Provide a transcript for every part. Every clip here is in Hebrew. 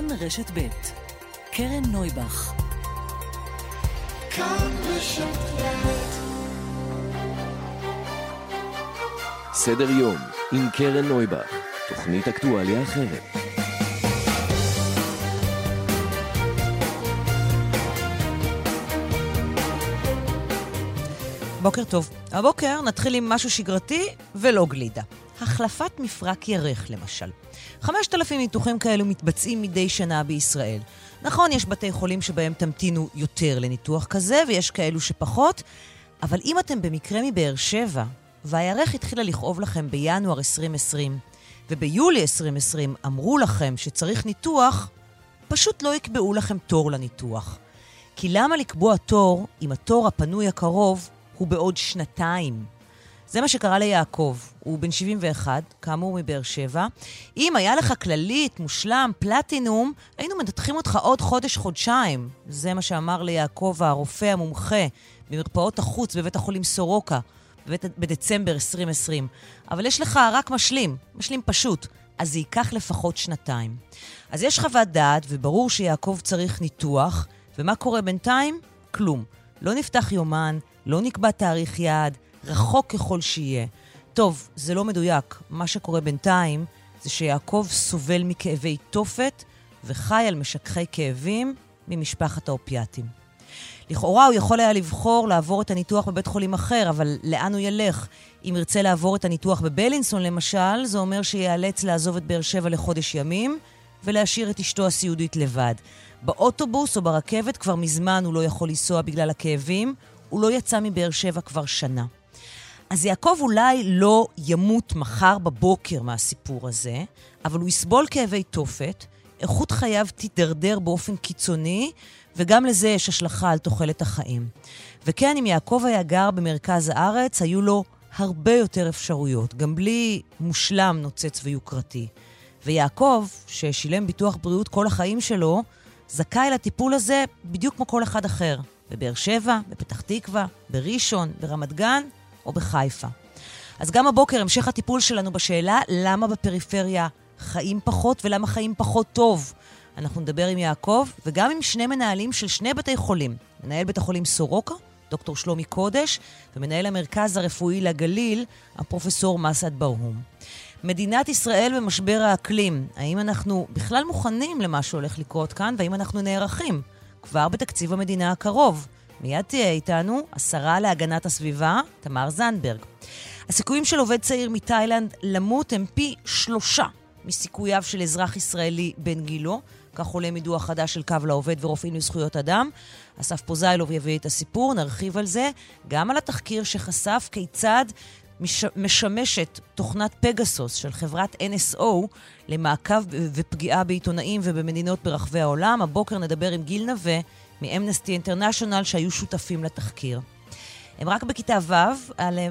כאן רשת ב' קרן נויבך. כאן רשת ב' סדר יום עם קרן נויבך, תוכנית אקטואליה אחרת. בוקר טוב. הבוקר נתחיל עם משהו שגרתי ולא גלידה. החלפת מפרק ירך למשל. 5,000 ניתוחים כאלו מתבצעים מדי שנה בישראל. נכון, יש בתי חולים שבהם תמתינו יותר לניתוח כזה, ויש כאלו שפחות, אבל אם אתם במקרה מבאר שבע, והירך התחילה לכאוב לכם בינואר 2020, וביולי 2020 אמרו לכם שצריך ניתוח, פשוט לא יקבעו לכם תור לניתוח. כי למה לקבוע תור אם התור הפנוי הקרוב הוא בעוד שנתיים? זה מה שקרה ליעקב, הוא בן 71, כאמור מבאר שבע. אם היה לך כללית, מושלם, פלטינום, היינו מנתחים אותך עוד חודש-חודשיים. זה מה שאמר ליעקב הרופא המומחה במרפאות החוץ בבית החולים סורוקה בדצמבר 2020. אבל יש לך רק משלים פשוט, אז זה ייקח לפחות שנתיים. אז יש חוות דעת וברור שיעקב צריך ניתוח, ומה קורה בינתיים? כלום. לא נפתח יומן, לא נקבע תאריך יעד, רחוק ככל שיהיה. טוב, זה לא מדויק. מה שקורה בינתיים זה שיעקב סובל מכאבי תופת וחי על משככי כאבים ממשפחת האופיאטים. לכאורה הוא יכול היה לבחור לעבור את הניתוח בבית חולים אחר, אבל לאן הוא ילך? אם ירצה לעבור את הניתוח בבלינסון למשל, זה אומר שיאלץ לעזוב את באר שבע לחודש ימים ולהשאיר את אשתו הסיעודית לבד. באוטובוס או ברכבת כבר מזמן הוא לא יכול לנסוע בגלל הכאבים, הוא לא יצא מבאר שבע כבר שנה. אז יעקב אולי לא ימות מחר בבוקר מהסיפור הזה, אבל הוא יסבול כאבי תופת, איכות חייו תידרדר באופן קיצוני, וגם לזה יש השלכה על תוחלת החיים. וכן, אם יעקב היה גר במרכז הארץ, היו לו הרבה יותר אפשרויות, גם בלי מושלם נוצץ ויוקרתי. ויעקב, ששילם ביטוח בריאות כל החיים שלו, זכאי לטיפול הזה בדיוק כמו כל אחד אחר, בבאר שבע, בפתח תקווה, בראשון, ברמת גן, או בחיפה. אז גם הבוקר המשך הטיפול שלנו בשאלה למה בפריפריה חיים פחות ולמה חיים פחות טוב. אנחנו נדבר עם יעקב וגם עם שני מנהלים של שני בתי חולים. מנהל בית החולים סורוקה, דוקטור שלומי קודש, ומנהל המרכז הרפואי לגליל, הפרופסור מסעד ברהום. מדינת ישראל במשבר האקלים. האם אנחנו בכלל מוכנים למה שהולך לקרות כאן, והאם אנחנו נערכים כבר בתקציב המדינה הקרוב? מיד תהיה איתנו השרה להגנת הסביבה, תמר זנדברג. הסיכויים של עובד צעיר מתאילנד למות הם פי 3 מסיכוייו של אזרח ישראלי בן גילו, כך עולה מדוח חדש של קו לעובד ורופאים לזכויות אדם. אסף פוזיילוב יביא את הסיפור, נרחיב על זה, גם על התחקיר שחשף כיצד משמשת תוכנת פגסוס של חברת NSO למעקב ופגיעה בעיתונאים ובמדינות ברחבי העולם. הבוקר נדבר עם גיל נווה מאמנסטי אינטרנשיונל שהיו שותפים לתחקיר. הם רק בכיתה ו',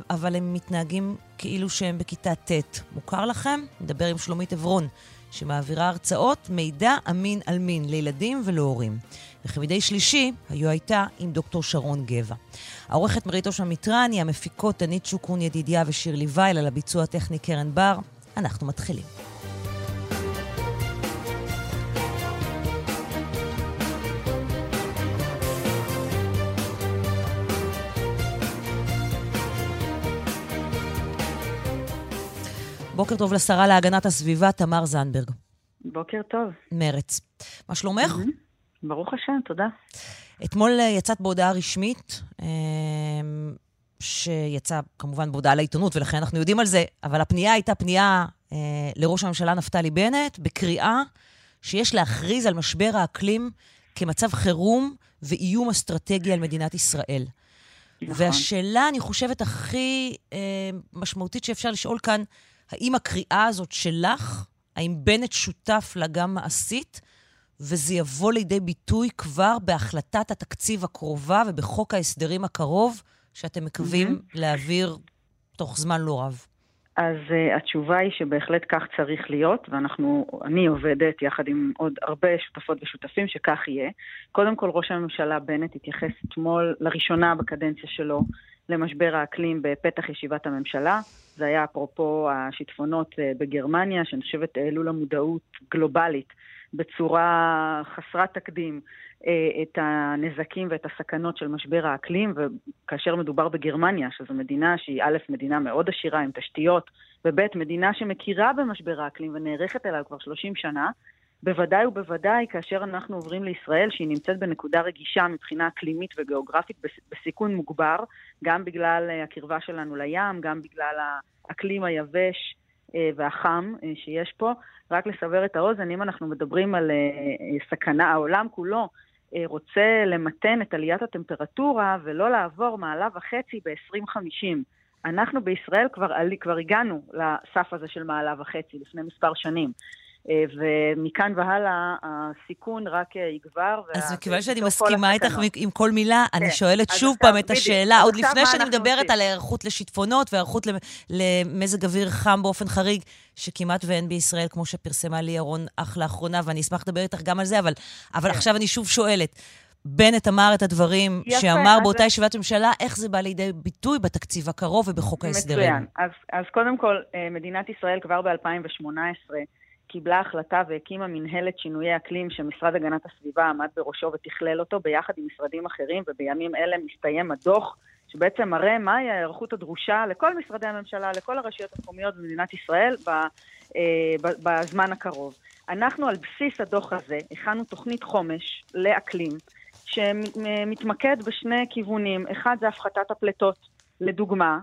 אבל הם מתנהגים כאילו שהם בכיתה ט'. מוכר לכם? נדבר עם שלומית אברון, שמעבירה הרצאות מידע אמין על מין לילדים ולהורים. וכמדי שלישי, היו הייתה עם דוקטור שרון גבע. העורכת מריטוש המטרני, המפיקות דנית שוקון ידידיה ושיר ליוויל, על הביצוע הטכני קרן בר. אנחנו מתחילים. בוקר טוב לשרה להגנת הסביבה, תמר זנדברג. בוקר טוב. מרץ. מה שלומך? ברוך השם, תודה. אתמול יצאת בהודעה רשמית, שיצא כמובן בהודעה לעיתונות, ולכן אנחנו יודעים על זה, אבל הפנייה הייתה פנייה לראש הממשלה נפתלי בנט, בקריאה שיש להכריז על משבר האקלים כמצב חירום ואיום אסטרטגי על מדינת ישראל. נכון. והשאלה, אני חושבת, הכי משמעותית שאפשר לשאול כאן, האם הקריאה הזאת שלך, האם בנט שותף לה גם מעשית, וזה יבוא לידי ביטוי כבר בהחלטת התקציב הקרובה ובחוק ההסדרים הקרוב, שאתם מקווים להעביר תוך זמן לא רב? אז התשובה היא שבהחלט כך צריך להיות, ואני עובדת יחד עם עוד הרבה שותפות ושותפים שכך יהיה. קודם כל, ראש הממשלה בנט התייחס אתמול לראשונה בקדנציה שלו, למשבר האקלים בפתח ישיבת הממשלה. זה היה אפרופו השיטפונות בגרמניה, שאני חושבת העלו למודעות גלובלית בצורה חסרת תקדים את הנזקים ואת הסכנות של משבר האקלים, וכאשר מדובר בגרמניה, שזו מדינה שהיא א', מדינה מאוד עשירה עם תשתיות, וב', מדינה שמכירה במשבר האקלים ונערכת אליו כבר 30 שנה, בוודאי ובוודאי כאשר אנחנו עוברים לישראל, שהיא נמצאת בנקודה רגישה מבחינה אקלימית וגיאוגרפית בסיכון מוגבר, גם בגלל הקרבה שלנו לים, גם בגלל האקלים היבש והחם שיש פה. רק לסבר את האוזן, אם אנחנו מדברים על סכנה, העולם כולו רוצה למתן את עליית הטמפרטורה ולא לעבור מעלה וחצי ב-2050. אנחנו בישראל כבר הגענו לסף הזה של מעלה וחצי לפני מספר שנים. ומכאן והלאה הסיכון רק יגבר. אז מכיוון שאני מסכימה איתך עם כל מילה, אני שואלת שוב פעם את השאלה, עוד לפני שאני מדברת על הערכות לשיטפונות והערכות למזג אוויר חם באופן חריג, שכמעט ואין בישראל, כמו שפרסמה לי ירון אך לאחרונה, ואני אשמח לדבר איתך גם על זה, אבל עכשיו אני שוב שואלת, בנט אמר את הדברים שאמר באותה ישיבת ממשלה, איך זה בא לידי ביטוי בתקציב הקרוב ובחוק ההסדרים? אז קודם כל, מדינת ישראל כבר ב-2018 קיבלה החלטה והקימה מנהלת שינויי אקלים שמשרד הגנת הסביבה עמד בראשו ותכלל אותו ביחד עם משרדים אחרים, ובימים אלה מסתיים הדוח שבעצם מראה מהי ההיערכות הדרושה לכל משרדי הממשלה, לכל הרשויות המקומיות במדינת ישראל בזמן הקרוב. אנחנו על בסיס הדוח הזה הכנו תוכנית חומש לאקלים שמתמקד בשני כיוונים. אחד זה הפחתת הפלטות. לדוגמה,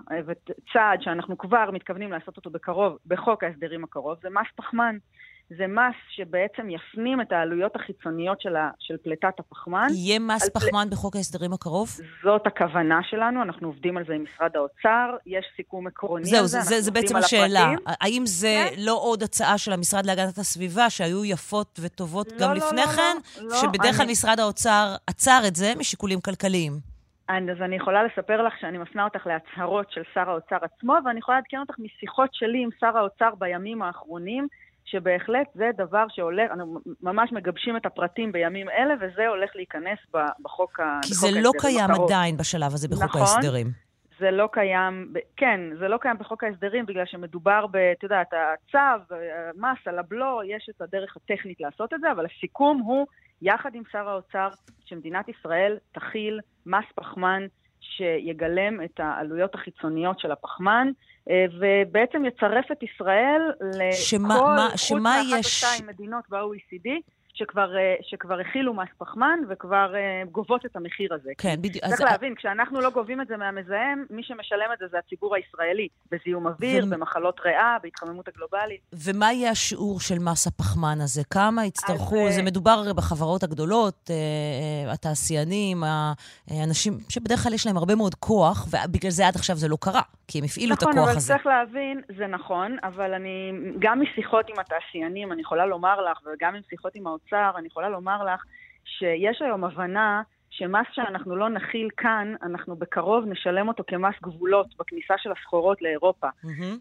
צעד שאנחנו כבר מתכוונים לעשות אותו בקרוב, בחוק ההסדרים הקרוב, זה מס פחמן. זה מס שבעצם יפנים את העלויות החיצוניות של פלטת הפחמן. יהיה מס פחמן בחוק ההסדרים הקרוב? זאת הכוונה שלנו, אנחנו עובדים על זה עם משרד האוצר, יש סיכום עקרוני. זהו, זה בעצם השאלה. האם זה לא עוד הצעה של המשרד להגנת הסביבה, שהיו יפות וטובות גם לפני כן, שבדרך כלל משרד האוצר עצר את זה משיקולים כלכליים? אז אני יכולה לספר לך שאני מפנה אותך להצהרות של שר האוצר עצמו, ואני יכולה לעדכן אותך משיחות שלי עם שר האוצר בימים האחרונים, שבהחלט זה דבר שהולך, אנחנו ממש מגבשים את הפרטים בימים אלה, וזה הולך להיכנס בחוק ההסדרים. כי זה לא קיים עדיין בשלב הזה בחוק ההסדרים. זה לא קיים, כן, זה לא קיים בחוק ההסדרים, בגלל שמדובר בתודעת הצו, המס על הבלו, יש את הדרך הטכנית לעשות את זה, אבל הסיכום הוא, יחד עם שר האוצר, שמדינת ישראל תחיל מס פחמן שיגלם את העלויות החיצוניות של הפחמן, ובעצם יצרף את ישראל לכל 102 מדינות ב-OECD, שכבר הכילו מס פחמן וכבר גובות את המחיר הזה. כן, בדיוק. צריך להבין, כשאנחנו לא גובים את זה מהמזהם, מי שמשלם את זה זה הציבור הישראלי, בזיהום אוויר, במחלות ריאה, בהתחממות הגלובלית. ומה יהיה השיעור של מס הפחמן הזה? כמה יצטרכו? זה מדובר בחברות הגדולות, התעשיינים, האנשים שבדרך כלל יש להם הרבה מאוד כוח, ובגלל זה עד עכשיו זה לא קרה, כי הם הפעילו את הכוח הזה. נכון, אבל צריך להבין, זה נכון, אבל אני גם משיחות עם התעשיינים, אני יכולה לומר לך, וגם עם שיחות עם אני יכולה לומר לך שיש היום הבנה שמס שאנחנו לא נחיל כאן, אנחנו בקרוב נשלם אותו כמס גבולות בכניסה של הסחורות לאירופה.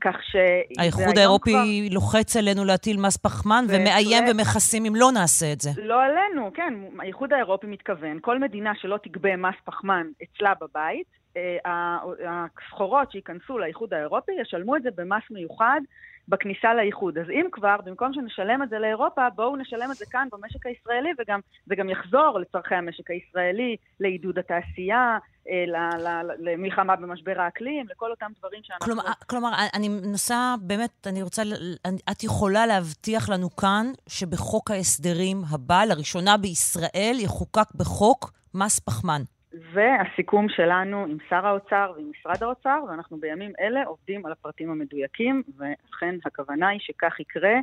כך שהאיחוד האירופי לוחץ עלינו להטיל מס פחמן ומאיים ומחסים אם לא נעשה את זה. לא עלינו, כן. האיחוד האירופי מתכוון. כל מדינה שלא תגבה מס פחמן אצלה בבית, הסחורות שיכנסו לאיחוד האירופי ישלמו את זה במס מיוחד, בכניסה לאיחוד. אז אם כבר, במקום שנשלם את זה לאירופה, בואו נשלם את זה כאן במשק הישראלי, וגם יחזור לצרכי המשק הישראלי, לעידוד התעשייה, למלחמה במשבר האקלים, לכל אותם דברים שאנחנו... כלומר, אני מנסה, באמת, אני רוצה, את יכולה להבטיח לנו כאן, שבחוק ההסדרים הבא, לראשונה בישראל, יחוקק בחוק מס פחמן. זה הסיכום שלנו עם שר האוצר ועם משרד האוצר, ואנחנו בימים אלה עובדים על הפרטים המדויקים, ואכן הכוונה היא שכך יקרה,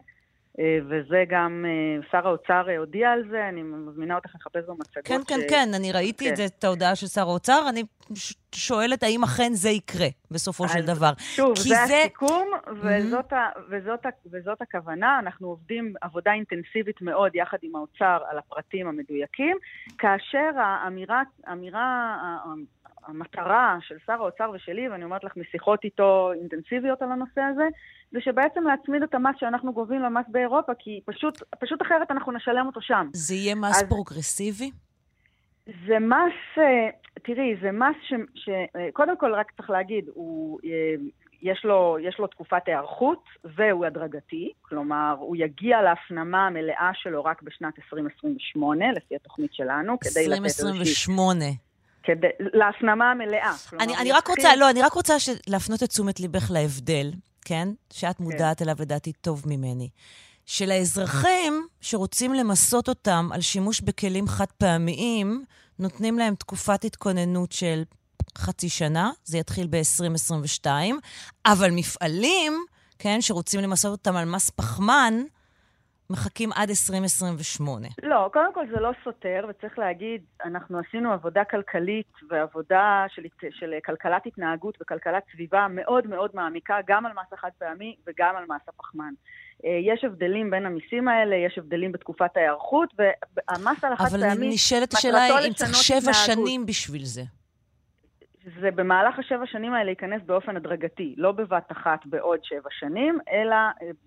וזה גם, שר האוצר הודיע על זה, אני מזמינה אותך לחפש במצגות. כן, כן, כן, אני ראיתי את ההודעה של שר האוצר, אני שואלת האם אכן זה יקרה בסופו של דבר. שוב, זה הסיכום, וזאת הכוונה, אנחנו עובדים עבודה אינטנסיבית מאוד יחד עם האוצר על הפרטים המדויקים, כאשר המטרה של שר האוצר ושלי, ואני אומרת לך משיחות איתו אינטנסיביות על הנושא הזה, זה שבעצם להצמיד את המס שאנחנו גובים למס באירופה, כי פשוט אחרת אנחנו נשלם אותו שם. זה יהיה מס פרוגרסיבי? זה מס, תראי, זה מס שקודם כל רק צריך להגיד, יש לו תקופת היערכות והוא הדרגתי, כלומר הוא יגיע להפנמה המלאה שלו רק בשנת 2028, לפי התוכנית שלנו, כדי לתת 2028. להפנמה המלאה. אני רק רוצה להפנות את תשומת ליבך להבדל, כן? שאת מודעת אליו לדעתי טוב ממני. של האזרחים שרוצים למסות אותם על שימוש בכלים חד פעמיים, נותנים להם תקופת התכוננות של חצי שנה, זה יתחיל ב-2022, אבל מפעלים, כן, שרוצים למסות אותם על מס פחמן, מחכים עד 2028. לא, קודם כל זה לא סותר, וצריך להגיד, אנחנו עשינו עבודה כלכלית, ועבודה של כלכלת התנהגות וכלכלת סביבה מאוד מאוד מעמיקה, גם על מס החד פעמי וגם על מס הפחמן. יש הבדלים בין המיסים האלה, יש הבדלים בתקופת ההיערכות, והמס על החד פעמי... אבל נשאלת השאלה אם צריך 7 שנים בשביל זה. זה במהלך 7 שנים האלה ייכנס באופן הדרגתי, לא בבת אחת בעוד 7 שנים, אלא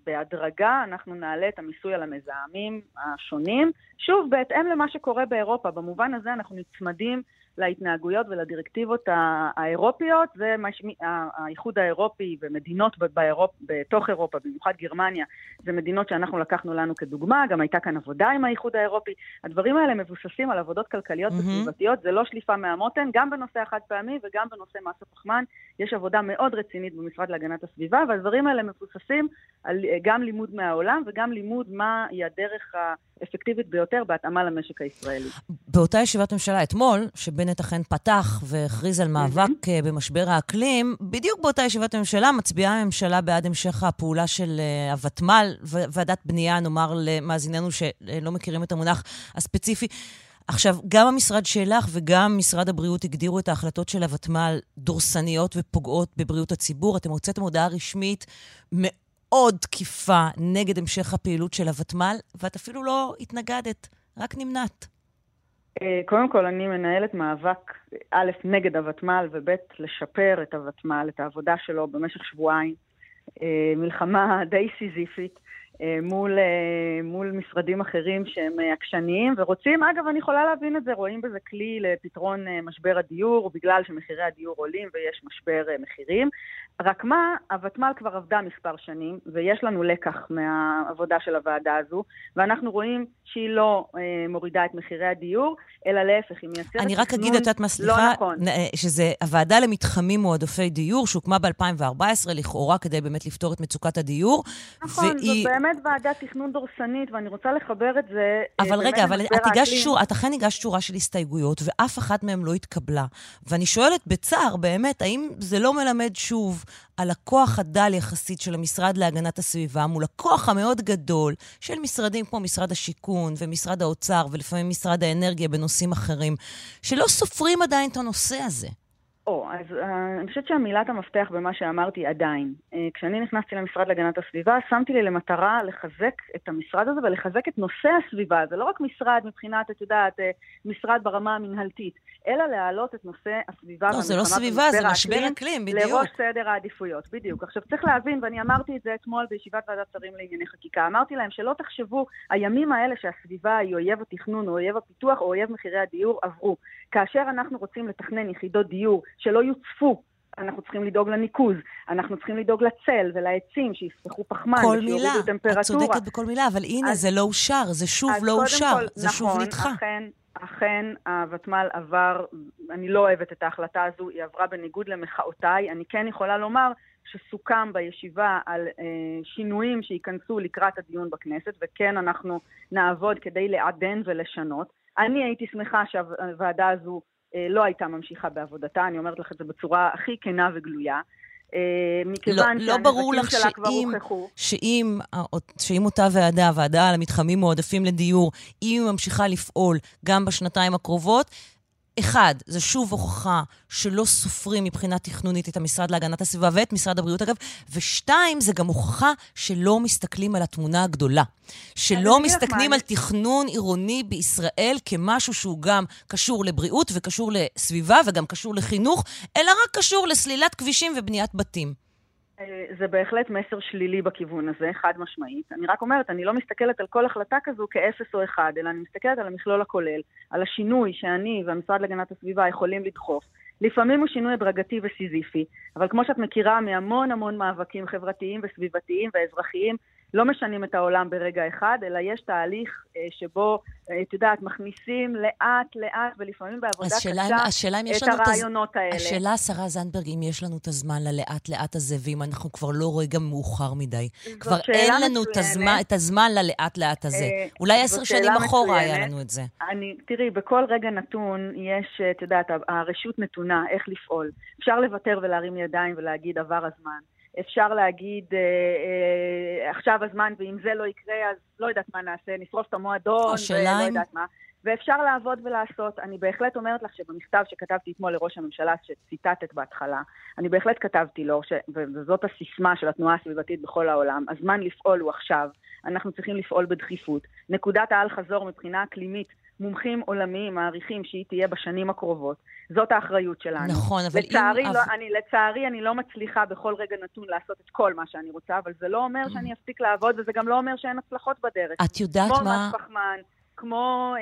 בהדרגה אנחנו נעלה את המיסוי על המזהמים השונים, שוב, בהתאם למה שקורה באירופה. במובן הזה אנחנו נצמדים להתנהגויות ולדירקטיבות האירופיות, זה האיחוד האירופי ומדינות בתוך אירופה, במיוחד גרמניה, זה מדינות שאנחנו לקחנו לנו כדוגמה, גם הייתה כאן עבודה עם האיחוד האירופי. הדברים האלה מבוססים על עבודות כלכליות וסביבתיות, זה לא שליפה מהמותן, גם בנושא החד פעמי וגם בנושא מס הפחמן, יש עבודה מאוד רצינית במשרד להגנת הסביבה, והדברים האלה מבוססים על גם לימוד מהעולם וגם לימוד מה היא הדרך האפקטיבית ביותר בהתאמה למשק הישראלי. באותה ישיבת ממשלה אתמול, שבנט אכן פתח והכריז על מאבק במשבר האקלים, בדיוק באותה ישיבת הממשלה מצביעה הממשלה בעד המשך הפעולה של הוותמ"ל, ועדת בנייה, נאמר למאזיננו שלא מכירים את המונח הספציפי. עכשיו, גם המשרד שלך וגם משרד הבריאות הגדירו את ההחלטות של הוותמ"ל דורסניות ופוגעות בבריאות הציבור. אתם הוצאתם הודעה רשמית מאוד תקיפה נגד המשך הפעילות של הוותמ"ל, ואת אפילו לא התנגדת, רק נמנעת. קודם כל, אני מנהלת מאבק א' נגד הוותמ"ל וב' לשפר את הוותמ"ל, את העבודה שלו במשך שבועיים. מלחמה די סיזיפית מול משרדים אחרים שהם עקשניים ורוצים, אגב, אני יכולה להבין את זה, רואים בזה כלי לפתרון משבר הדיור, בגלל שמחירי הדיור עולים ויש משבר מחירים. רק מה, הוותמ"ל כבר עבדה מספר שנים, ויש לנו לקח מהעבודה של הוועדה הזו, ואנחנו רואים שהיא לא מורידה את מחירי הדיור, אלא להפך, היא מייצרת... אני רק אגיד אותה, את מסליחה, שזה הוועדה למתחמים מועדפי דיור, שהוקמה ב-2014 לכאורה כדי באמת לפתור את מצוקת הדיור. נכון, זאת באמת ועדת תכנון דורסנית, ואני רוצה לחבר את זה... אבל רגע, אבל את אכן הגשת שורה של הסתייגויות, ואף אחת מהן לא התקבלה. ואני שואלת בצער, באמת, האם זה לא מלמד שוב על הכוח הדל יחסית של המשרד להגנת הסביבה, מול הכוח המאוד גדול של משרדים כמו משרד השיכון ומשרד האוצר, ולפעמים משרד האנרגיה בנושאים אחרים, שלא סופרים עדיין את הנושא הזה? אז אני חושבת שהמילת המפתח במה שאמרתי עדיין. כשאני נכנסתי למשרד להגנת הסביבה, שמתי לי למטרה לחזק את המשרד הזה ולחזק את נושא הסביבה. זה לא רק משרד מבחינת, את יודעת, משרד ברמה המנהלתית, אלא להעלות את נושא הסביבה. לא, זה לא סביבה, זה משבר אקלים, בדיוק. לראש סדר העדיפויות, בדיוק. עכשיו צריך להבין, ואני אמרתי את זה אתמול בישיבת ועדת שרים לענייני חקיקה, אמרתי להם שלא תחשבו, הימים האלה שהסביבה היא אויב התכנון, או אויב הפיתוח, או אויב מחירי הדיור, עברו. כאשר אנחנו רוצים לתכנן יחידות דיור שלא יוצפו, אנחנו צריכים לדאוג לניקוז, אנחנו צריכים לדאוג לצל ולעצים שיספחו פחמן, כל מילה, את צודקת בכל מילה, אבל הנה אז, זה לא אושר, זה שוב לא אושר, כל, זה נכון, שוב נדחה. אכן הוותמ"ל עבר, אני לא אוהבת את ההחלטה הזו, היא עברה בניגוד למחאותיי, אני כן יכולה לומר שסוכם בישיבה על שינויים שייכנסו לקראת הדיון בכנסת, וכן אנחנו נעבוד כדי לעדן ולשנות. אני הייתי שמחה שהוועדה הזו לא הייתה ממשיכה בעבודתה, אני אומרת לך את זה בצורה הכי כנה וגלויה, מכיוון שהנזקים שלה כבר הוכחו. שאם אותה ועדה על המתחמים מועדפים לדיור, היא ממשיכה לפעול גם בשנתיים הקרובות, אחד, זה שוב הוכחה שלא סופרים מבחינה תכנונית את המשרד להגנת הסביבה ואת משרד הבריאות אגב, ושתיים, זה גם הוכחה שלא מסתכלים על התמונה הגדולה. שלא מסתכלים על תכנון עירוני בישראל כמשהו שהוא גם קשור לבריאות וקשור לסביבה וגם קשור לחינוך, אלא רק קשור לסלילת כבישים ובניית בתים. זה בהחלט מסר שלילי בכיוון הזה, חד משמעית. אני רק אומרת, אני לא מסתכלת על כל החלטה כזו כאפס או אחד, אלא אני מסתכלת על המכלול הכולל, על השינוי שאני והמשרד להגנת הסביבה יכולים לדחוף. לפעמים הוא שינוי הדרגתי וסיזיפי, אבל כמו שאת מכירה, מהמון המון מאבקים חברתיים וסביבתיים ואזרחיים, לא משנים את העולם ברגע אחד, אלא יש תהליך שבו, את יודעת, מכניסים לאט לאט ולפעמים בעבודה קשה את הרעיונות האלה. השאלה, שרה זנדברג, אם יש לנו את הזמן ללאט לאט הזה, ואם אנחנו כבר לא רואים גם מאוחר מדי, כבר אין לנו את הזמן ללאט לאט הזה. אולי 10 שנים אחורה היה לנו את זה. תראי, בכל רגע נתון יש, את יודעת, הרשות נתונה, איך לפעול. אפשר לוותר ולהרים ידיים ולהגיד עבר הזמן. אפשר להגיד, עכשיו הזמן, ואם זה לא יקרה, אז לא יודעת מה נעשה, נשרוף את המועדון, ולא יודעת מה. ואפשר לעבוד ולעשות. אני בהחלט אומרת לך שבמכתב שכתבתי אתמול לראש הממשלה, שציטטת בהתחלה, אני בהחלט כתבתי לו, וזאת הסיסמה של התנועה הסביבתית בכל העולם, הזמן לפעול הוא עכשיו, אנחנו צריכים לפעול בדחיפות. נקודת העל חזור מבחינה אקלימית, מומחים עולמיים מעריכים שהיא תהיה בשנים הקרובות. זאת האחריות שלנו. נכון, אבל לצערי, לצערי אני לא מצליחה בכל רגע נתון לעשות את כל מה שאני רוצה, אבל זה לא אומר שאני אפסיק לעבוד, וזה גם לא אומר שאין הצלחות בדרך. את יודעת מה? כמו מס פחמן, כמו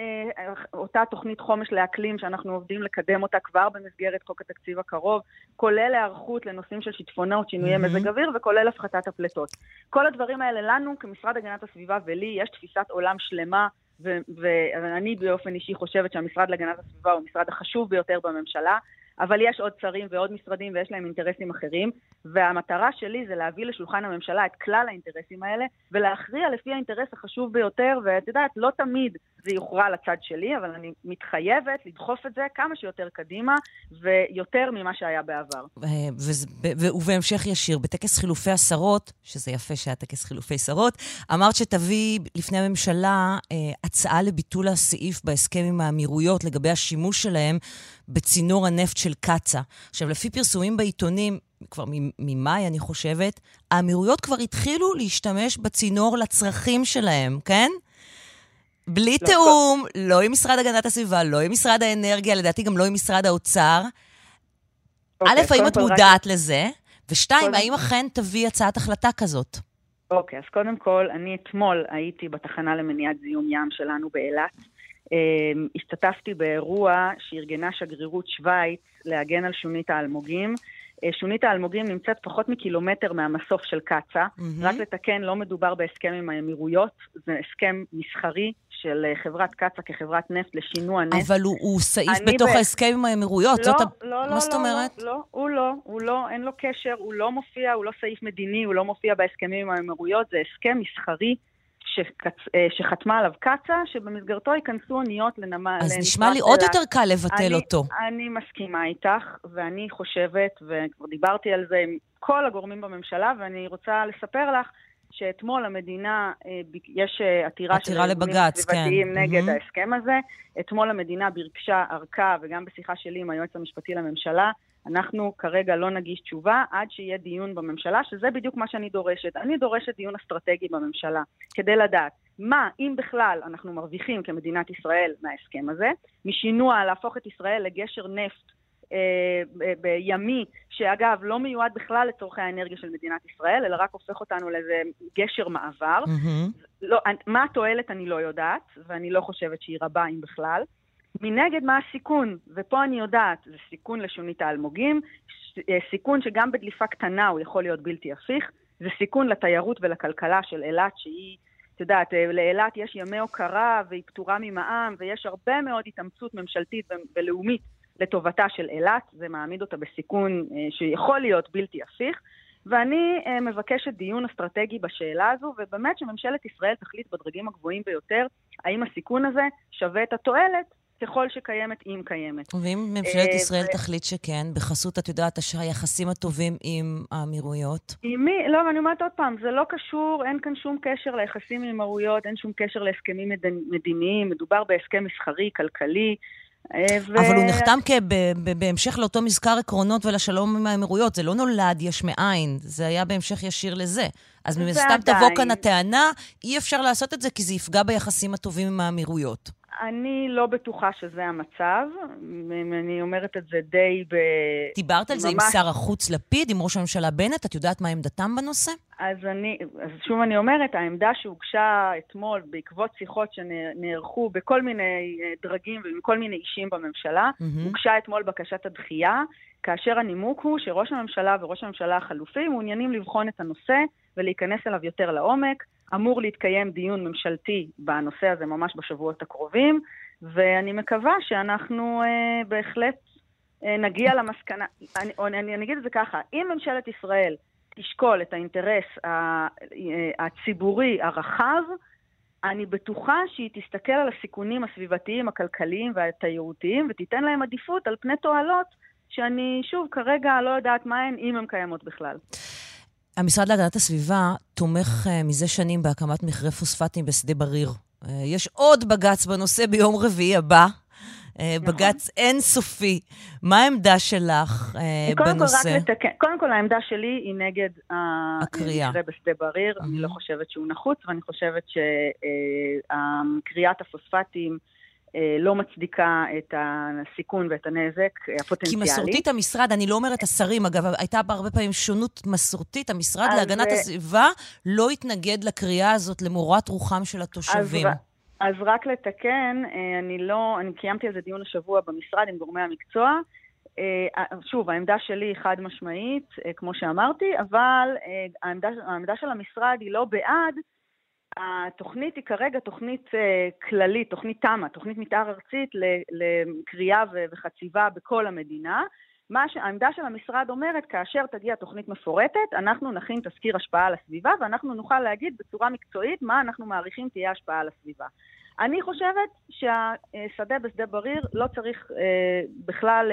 אותה תוכנית חומש לאקלים שאנחנו עובדים לקדם אותה כבר במסגרת חוק התקציב הקרוב, כולל הערכות לנושאים של שיטפונות, שינויי מזג אוויר, וכולל הפחתת הפלטות. כל הדברים האלה לנו, כמשרד הגנת הסביבה ולי, יש תפיסת עולם שלמה, ואני באופן אישי חושבת שהמשרד להגנת הסביבה הוא המשרד החשוב ביותר בממשלה, אבל יש עוד שרים ועוד משרדים ויש להם אינטרסים אחרים, והמטרה שלי זה להביא לשולחן הממשלה את כלל האינטרסים האלה, ולהכריע לפי האינטרס החשוב ביותר, ואת יודעת, לא תמיד זה יוכרע לצד שלי, אבל אני מתחייבת לדחוף את זה כמה שיותר קדימה, ויותר ממה שהיה בעבר. ובהמשך ישיר, בטקס חילופי השרות, שזה יפה שהיה טקס חילופי שרות, אמרת שתביא לפני הממשלה הצעה לביטול הסעיף בהסכם עם האמירויות, לגבי השימוש שלהם בצינור הנפט של קצה. עכשיו, לפי פרסומים בעיתונים, כבר ממאי אני חושבת, האמירויות כבר התחילו להשתמש בצינור לצרכים שלהם, כן? בלי תאום, לא עם משרד הגנת הסביבה, לא עם משרד האנרגיה, לדעתי גם לא עם משרד האוצר. א', האם את מודעת לזה? ושתיים, האם אכן תביא הצעת החלטה כזאת? אוקיי, אז קודם כל, אני אתמול הייתי בתחנה למניעת זיהום ים שלנו באילת, השתתפתי באירוע שארגנה שגרירות שוויץ להגן על שונית האלמוגים. שונית האלמוגים נמצאת פחות מקילומטר מהמסוף של קצה. רק לתקן, לא מדובר בהסכם עם האמירויות, זה הסכם מסחרי של חברת קצה כחברת נפט לשינוע נפט. אבל הוא סעיף בתוך ההסכם עם האמירויות. מה זאת אומרת? הוא לא, אין לו קשר, הוא לא מופיע, הוא לא סעיף מדיני, הוא לא מופיע בהסכמים עם האמירויות, זה הסכם מסחרי שחתמה עליו קצה, שבמסגרתו ייכנסו אוניות לנמל. אז נשמע לי עוד יותר קל לבטל אותו. אני מסכימה איתך, ואני חושבת, וכבר דיברתי על זה עם כל הגורמים בממשלה, ואני רוצה לספר לך שאתמול המדינה, יש עתירה של ארגונים סביבתיים נגד ההסכם הזה, אתמול המדינה ביקשה ארכה, וגם בשיחה שלי עם היועץ המשפטי לממשלה, אנחנו כרגע לא נגיש תשובה עד שיהיה דיון בממשלה, שזה בדיוק מה שאני דורשת. אני דורשת דיון אסטרטגי בממשלה, כדי לדעת מה, אם בכלל, אנחנו מרוויחים כמדינת ישראל מההסכם הזה, משינוע להפוך את ישראל לגשר נפט בימי, שאגב לא מיועד בכלל לצורכי האנרגיה של מדינת ישראל, אלא רק הופך אותנו לאיזה גשר מעבר. לא, מה התועלת אני לא יודעת, ואני לא חושבת שהיא רבה אם בכלל. מנגד מה הסיכון, ופה אני יודעת, זה סיכון לשונית האלמוגים, סיכון שגם בדליפה קטנה הוא יכול להיות בלתי הפיך, זה סיכון לתיירות ולכלכלה של אילת שהיא, את יודעת, לאילת יש ימי הוקרה והיא פטורה ממע"מ, ויש הרבה מאוד התאמצות ממשלתית ולאומית לטובתה של אילת, זה מעמיד אותה בסיכון שיכול להיות בלתי הפיך, ואני מבקשת דיון אסטרטגי בשאלה הזו, ובאמת שממשלת ישראל תחליט בדרגים הגבוהים ביותר, האם הסיכון הזה שווה את התועלת, ככל שקיימת, אם קיימת. ואם ממשלת ישראל תחליט שכן, בחסות, את יודעת, היחסים הטובים עם האמירויות? עם מי? לא, ואני אומרת עוד פעם, זה לא קשור, אין כאן שום קשר ליחסים עם האמירויות, אין שום קשר להסכמים מדיניים, מדובר בהסכם מסחרי, כלכלי. אבל הוא נחתם בהמשך לאותו מזכר עקרונות ולשלום עם האמירויות, זה לא נולד יש מאין, זה היה בהמשך ישיר לזה. אז ממסתם תבוא כאן הטענה, אי אפשר לעשות את זה כי זה יפגע ביחסים הטובים עם האמירויות. אני לא בטוחה שזה המצב, אני אומרת את זה די ב... דיברת על זה עם שר החוץ לפיד, עם ראש הממשלה בנט, את יודעת מה עמדתם בנושא? אז שוב אני אומרת, העמדה שהוגשה אתמול בעקבות שיחות שנערכו בכל מיני דרגים ובכל מיני אישים בממשלה, הוגשה אתמול בקשת הדחייה, כאשר הנימוק הוא שראש הממשלה וראש הממשלה החלופי מעוניינים לבחון את הנושא ולהיכנס אליו יותר לעומק, אמור להתקיים דיון ממשלתי בנושא הזה ממש בשבועות הקרובים, ואני מקווה שאנחנו בהחלט נגיע למסקנה, אני אגיד את זה ככה, אם ממשלת ישראל תשקול את האינטרס הציבורי הרחב, אני בטוחה שהיא תסתכל על הסיכונים הסביבתיים, הכלכליים והתיירותיים, ותיתן להם עדיפות על פני תועלות, שאני שוב כרגע לא יודעת מה הן, אם הן קיימות בכלל. המשרד להגנת הסביבה תומך מזה שנים בהקמת מכרה פוספטים בשדה בריר. יש עוד בג"ץ בנושא ביום רביעי הבא. בג"ץ אינסופי. מה העמדה שלך בנושא? קודם כל, העמדה שלי היא נגד המכרה בשדה בריר. אני לא חושבת שהוא נחוץ, ואני חושבת שקריאת הפוספטים לא מצדיקה את הסיכון ואת הנזק הפוטנציאלי. כי מסורתית המשרד, אני לא אומרת השרים, אגב, הייתה הרבה פעמים שונות מסורתית, המשרד להגנת הסביבה לא התנגד לקריאה הזאת למורת רוחם של התושבים. אז רק לתקן, אני קיימתי איזה דיון השבוע במשרד עם גורמי המקצוע, שוב, העמדה שלי היא חד משמעית, כמו שאמרתי, אבל העמדה של המשרד היא לא בעד, התוכנית היא כרגע תוכנית כללית, תוכנית תמה, תוכנית מתאר ארצית לקריאה וחציבה בכל המדינה. מה שהעמדה של המשרד אומרת, כאשר תגיע תוכנית מפורטת, אנחנו נכין תזכיר השפעה על הסביבה, ואנחנו נוכל להגיד בצורה מקצועית מה אנחנו מעריכים תהיה השפעה על הסביבה. אני חושבת שהשדה בשדה בריר לא צריך בכלל,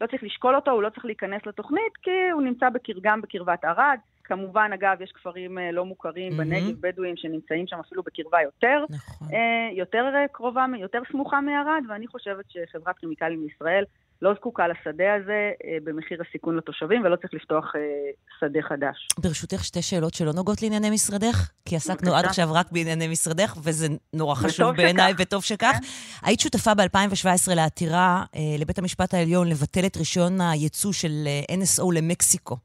לא צריך לשקול אותו, הוא לא צריך להיכנס לתוכנית, כי הוא נמצא גם בקרבת ערד, כמובן, אגב, יש כפרים לא מוכרים בנגב בדואים שנמצאים שם אפילו בקרבה יותר, יותר קרובה, יותר סמוכה מערד, ואני חושבת שחברת כימיקלים ישראל לא זקוקה לשדה הזה במחיר הסיכון לתושבים, ולא צריך לפתוח שדה חדש. ברשותך, שתי שאלות שלא נוגעות לענייני משרדך, כי עסקנו עד עכשיו רק בענייני משרדך, וזה נורא חשוב בעיניי, וטוב שכך. היית שותפה ב-2017 לעתירה לבית המשפט העליון לבטל את רישיון הייצוא של NSO למקסיקו.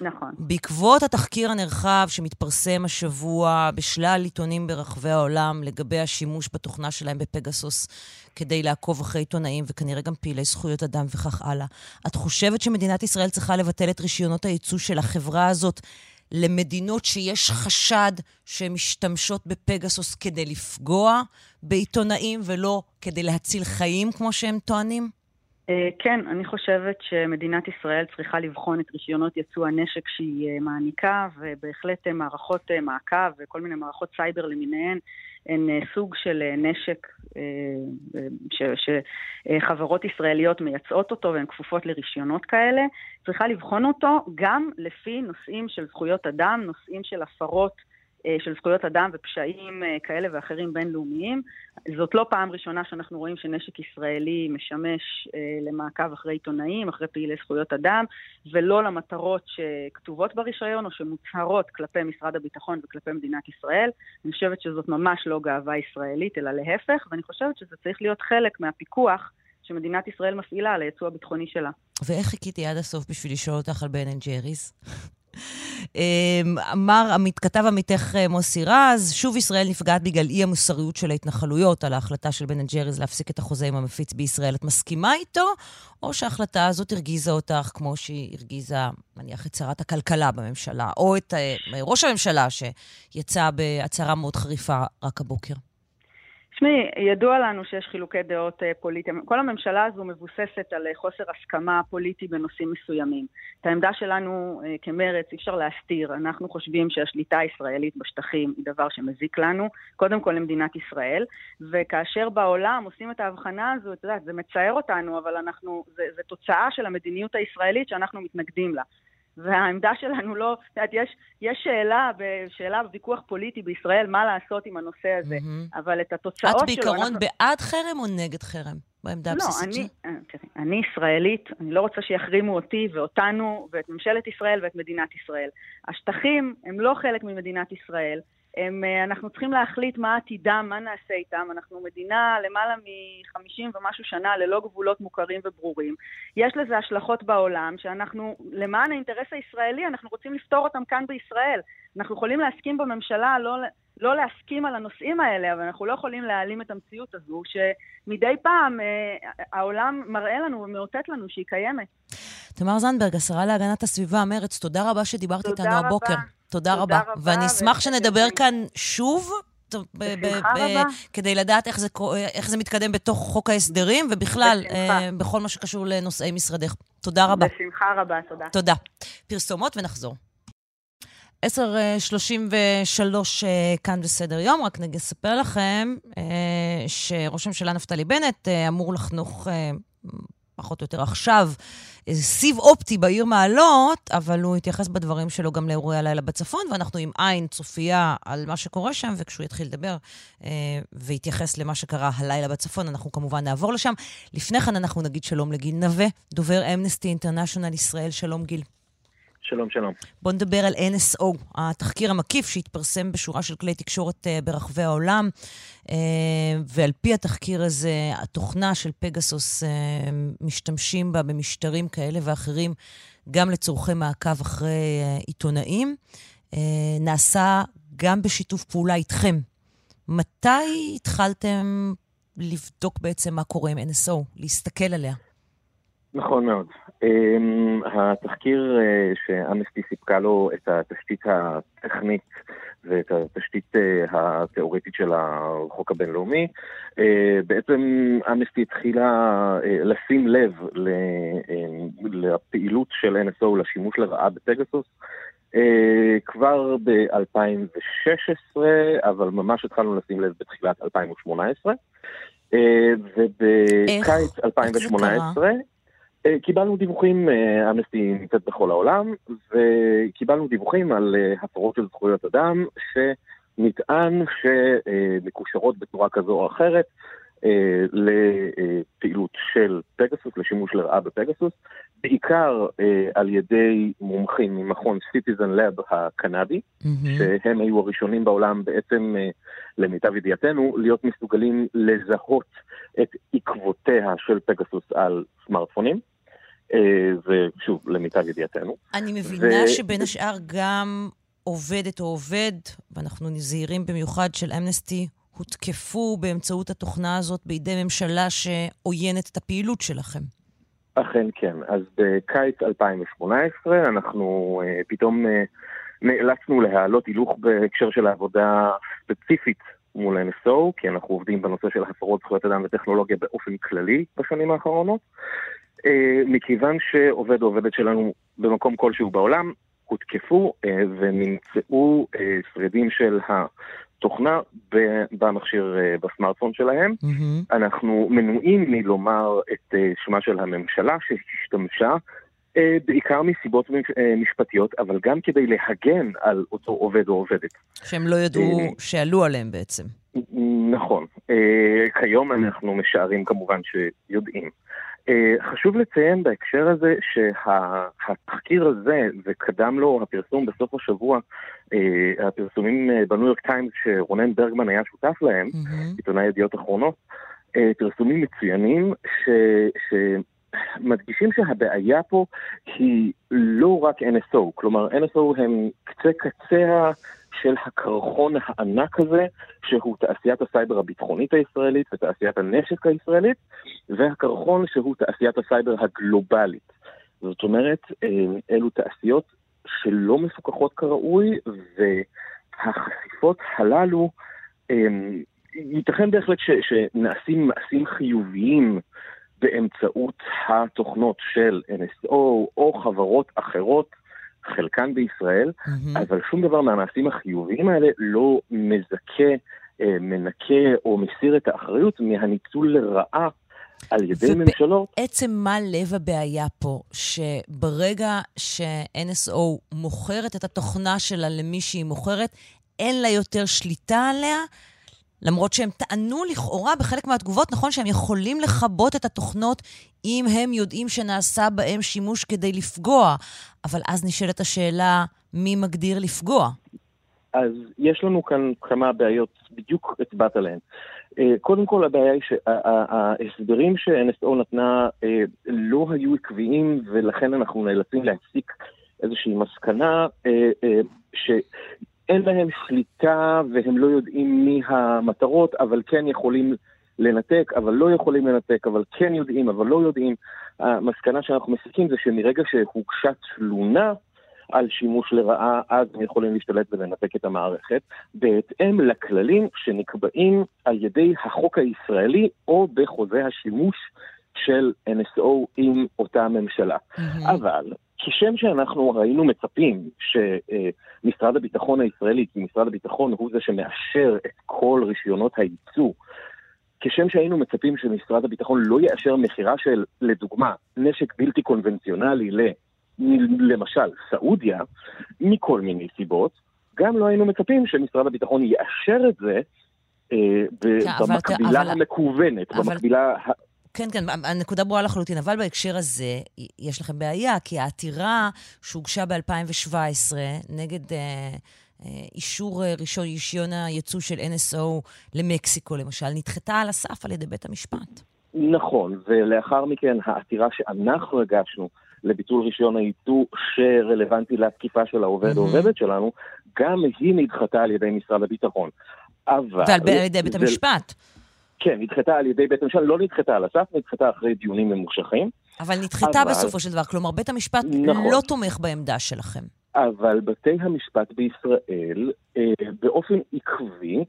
נכון. בעקבות התחקיר הנרחב שמתפרסם השבוע בשלל עיתונים ברחבי העולם לגבי השימוש בתוכנה שלהם בפגסוס כדי לעקוב אחרי עיתונאים וכנראה גם פעילי זכויות אדם וכך הלאה. את חושבת שמדינת ישראל צריכה לבטל את רישיונות הייצוא של החברה הזאת למדינות שיש חשד שמשתמשות בפגסוס כדי לפגוע בעיתונאים ולא כדי להציל חיים כמו שהם טוענים? כן, אני חושבת שמדינת ישראל צריכה לבחון את רישיונות יצוא הנשק שהיא מעניקה, ובהחלט מערכות מעקב וכל מיני מערכות סייבר למיניהן, הן סוג של נשק שחברות ישראליות מייצאות אותו והן כפופות לרישיונות כאלה. צריכה לבחון אותו גם לפי נושאים של זכויות אדם, נושאים של הפרות של זכויות אדם ופשעים כאלה ואחרים בינלאומיים. זאת לא פעם ראשונה שאנחנו רואים שנשק ישראלי משמש למעקב אחרי עיתונאים, אחרי פעילי זכויות אדם, ולא למטרות שכתובות ברישיון או שמוצהרות כלפי משרד הביטחון וכלפי מדינת ישראל. אני חושבת שזאת ממש לא גאווה ישראלית, אלא להפך, ואני חושבת שזה צריך להיות חלק מהפיקוח שמדינת ישראל מפעילה על הייצוא הביטחוני שלה. ואיך חיכיתי עד הסוף בשביל לשאול אותך על בן אנד ג'ריס? אמר, כתב עמיתך מוסי רז, שוב ישראל נפגעת בגלל אי המוסריות של ההתנחלויות על ההחלטה של בן אנד ג'ריס להפסיק את החוזה עם המפיץ בישראל. את מסכימה איתו? או שההחלטה הזאת הרגיזה אותך כמו שהיא הרגיזה, מניח, את שרת הכלכלה בממשלה, או את ראש הממשלה שיצא בהצהרה מאוד חריפה רק הבוקר? שמי, ידוע לנו שיש חילוקי דעות פוליטיים. כל הממשלה הזו מבוססת על חוסר הסכמה פוליטי בנושאים מסוימים. את העמדה שלנו כמרץ אי אפשר להסתיר. אנחנו חושבים שהשליטה הישראלית בשטחים היא דבר שמזיק לנו, קודם כל למדינת ישראל, וכאשר בעולם עושים את ההבחנה הזו, את יודעת, זה מצער אותנו, אבל זה תוצאה של המדיניות הישראלית שאנחנו מתנגדים לה. והעמדה שלנו לא, יש שאלה בוויכוח פוליטי בישראל, מה לעשות עם הנושא הזה, אבל את התוצאות שלו... את בעיקרון בעד חרם או נגד חרם? בעמדה הבסיסית שלו? לא, אני ישראלית, אני לא רוצה שיחרימו אותי ואותנו ואת ממשלת ישראל ואת מדינת ישראל. השטחים הם לא חלק ממדינת ישראל, אנחנו צריכים להחליט מה עתידם, מה נעשה איתם. אנחנו מדינה למעלה מ-50 ומשהו שנה ללא גבולות מוכרים וברורים. יש לזה השלכות בעולם שאנחנו, למען האינטרס הישראלי, אנחנו רוצים לפתור אותם כאן בישראל. אנחנו יכולים להסכים בממשלה, לא להסכים על הנושאים האלה, אבל אנחנו לא יכולים להעלים את המציאות הזו, שמדי פעם העולם מראה לנו ומאותת לנו שהיא קיימת. תמר זנדברג, השרה להגנת הסביבה, מרץ, תודה רבה שדיברת איתנו הבוקר. תודה רבה. ואני אשמח שנדבר כאן שוב, כדי לדעת איך זה מתקדם בתוך חוק ההסדרים, ובכלל, בכל מה שקשור לנושאי משרדך. תודה רבה. בשמחה רבה, תודה. תודה. פרסומות ונחזור. 10:33 כאן בסדר יום, רק נספר לכם שראש הממשלה נפתלי בנט אמור לחנוך פחות או יותר עכשיו סיב אופטי בעיר מעלות, אבל הוא התייחס בדברים שלו גם לאירועי הלילה בצפון, ואנחנו עם עין צופייה על מה שקורה שם, וכשהוא יתחיל לדבר ויתייחס למה שקרה הלילה בצפון, אנחנו כמובן נעבור לשם. לפני כן אנחנו נגיד שלום לגיל נווה, דובר אמנסטי אינטרנשיונל ישראל, שלום גיל. שלום, שלום. בוא נדבר על NSO, התחקיר המקיף שהתפרסם בשורה של כלי תקשורת ברחבי העולם, ועל פי התחקיר הזה, התוכנה של פגסוס משתמשים בה במשטרים כאלה ואחרים, גם לצורכי מעקב אחרי עיתונאים, נעשה גם בשיתוף פעולה איתכם. מתי התחלתם לבדוק בעצם מה קורה עם NSO, להסתכל עליה? נכון מאוד. התחקיר שאמנסטי סיפקה לו את התשתית הטכנית ואת התשתית התיאורטית של החוק הבינלאומי, בעצם אמנסטי התחילה לשים לב לפעילות של NSO, לשימוש לרעה בפגסוס, כבר ב-2016, אבל ממש התחלנו לשים לב בתחילת 2018, ובקיץ 2018... קיבלנו דיווחים, אמנסטי נמצאת בכל העולם, וקיבלנו דיווחים על הפרות של זכויות אדם, שנטען שמקושרות בצורה כזו או אחרת לפעילות של פגסוס, לשימוש לרעה בפגסוס, בעיקר על ידי מומחים ממכון Citizen Lab הקנדי, שהם היו הראשונים בעולם בעצם, למיטב ידיעתנו, להיות מסוגלים לזהות את עקבותיה של פגסוס על סמארטפונים. ושוב, למיטב ידיעתנו. אני מבינה שבין השאר גם עובדת או עובד, ואנחנו נזהירים במיוחד של אמנסטי, הותקפו באמצעות התוכנה הזאת בידי ממשלה שעוינת את הפעילות שלכם. אכן כן. אז בקיץ 2018 אנחנו פתאום נאלצנו להעלות הילוך בהקשר של העבודה ספציפית מול NSO, כי אנחנו עובדים בנושא של הפרות זכויות אדם וטכנולוגיה באופן כללי בשנים האחרונות. מכיוון שעובד או עובדת שלנו במקום כלשהו בעולם, הותקפו ונמצאו שרידים של התוכנה במכשיר בסמארטפון שלהם. אנחנו מנועים מלומר את שמה של הממשלה שהשתמשה, בעיקר מסיבות משפטיות, אבל גם כדי להגן על אותו עובד או עובדת. שהם לא ידעו שעלו עליהם בעצם. נכון. כיום אנחנו משערים כמובן שיודעים. חשוב לציין בהקשר הזה שהתחקיר הזה, וקדם לו הפרסום בסוף השבוע, הפרסומים בניו יורק טיימס שרונן ברגמן היה שותף להם, עיתונאי ידיעות אחרונות, פרסומים מצוינים שמדגישים שהבעיה פה היא לא רק NSO, כלומר NSO הם קצה קצה של הקרחון הענק הזה, שהוא תעשיית הסייבר הביטחונית הישראלית ותעשיית הנשק הישראלית, והקרחון שהוא תעשיית הסייבר הגלובלית. זאת אומרת, אלו תעשיות שלא מפוקחות כראוי, והחשיפות הללו, ייתכן בהחלט שנעשים מעשים חיוביים באמצעות התוכנות של NSO או חברות אחרות, חלקן בישראל, אבל שום דבר מהמעשים החיוביים האלה לא מזכה, מנקה או מסיר את האחריות מהניצול לרעה על ידי ממשלות. ובעצם מה לב הבעיה פה? שברגע ש-NSO מוכרת את התוכנה שלה למי שהיא מוכרת, אין לה יותר שליטה עליה, למרות שהם טענו לכאורה בחלק מהתגובות, נכון, שהם יכולים לחבות את התוכנות אם הם יודעים שנעשה בהם שימוש כדי לפגוע, אבל אז נשאלת השאלה, מי מגדיר לפגוע? אז יש לנו כאן כמה בעיות, בדיוק הצבעת עליהן. קודם כל, הבעיה היא שההסברים ש-NSO נתנה לא היו עקביים, ולכן אנחנו נאלצים להציק איזושהי מסקנה שאין להם שליטה, והם לא יודעים מי המטרות, אבל כן יכולים לנתק, אבל לא יכולים לנתק, אבל כן יודעים, אבל לא יודעים. המסקנה שאנחנו מסיקים זה שמרגע שהוגשה תלונה על שימוש לרעה, אז הם יכולים להשתלט ולנתק את המערכת, בהתאם לכללים שנקבעים על ידי החוק הישראלי, או בחוזה השימוש של NSO עם אותה ממשלה. אבל כשם שאנחנו ראינו מצפים שמשרד הביטחון הישראלי, כי משרד הביטחון הוא זה שמאשר את כל רישיונות הייצוא, כשם שהיינו מצפים שמשרד הביטחון לא יאשר מחירה של, לדוגמה, נשק בלתי קונבנציונלי למשל סעודיה, מכל מיני סיבות, גם לא היינו מצפים שמשרד הביטחון יאשר את זה במקבילה המקוונת, במקבילה... כן, כן, הנקודה ברורה לחלוטין, אבל בהקשר הזה יש לכם בעיה, כי העתירה שהוגשה ב-2017 נגד אישור רישיון הייצוא של NSO למקסיקו, למשל, נדחתה על הסף על ידי בית המשפט. נכון, ולאחר מכן העתירה שאנחנו הגשנו לביטול רישיון הייצוא שרלוונטי לתקיפה של העובד העובדת שלנו, גם היא נדחתה על ידי משרד הביטחון. אבל... ועל ידי בית המשפט. כן, נדחתה על ידי בית המשפט, לא נדחתה על הסף, נדחתה אחרי דיונים ממושכים. אבל נדחתה בסופו של דבר, כלומר, בית המשפט לא תומך בעמדה שלכם. אבל בתי המשפט בישראל, באופן עקבי,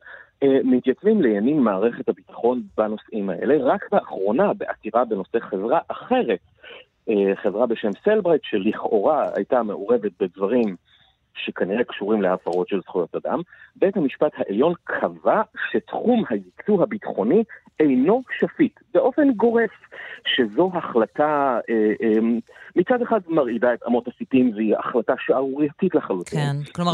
מתייצבים לימין מערכת הביטחון בנושאים האלה, רק באחרונה, בעתירה בנושא חברה אחרת, חברה בשם סלברייט, שלכאורה הייתה מעורבת בדברים שכנראה קשורים להפרות של זכויות אדם, בית המשפט העליון קבע שתחום הייצוא הביטחוני אינו שפיט, באופן גורף, שזו החלטה, מצד אחד מרעידה את אמות הסיפים, והיא החלטה שערורייתית לחלוטין. כן, כלומר,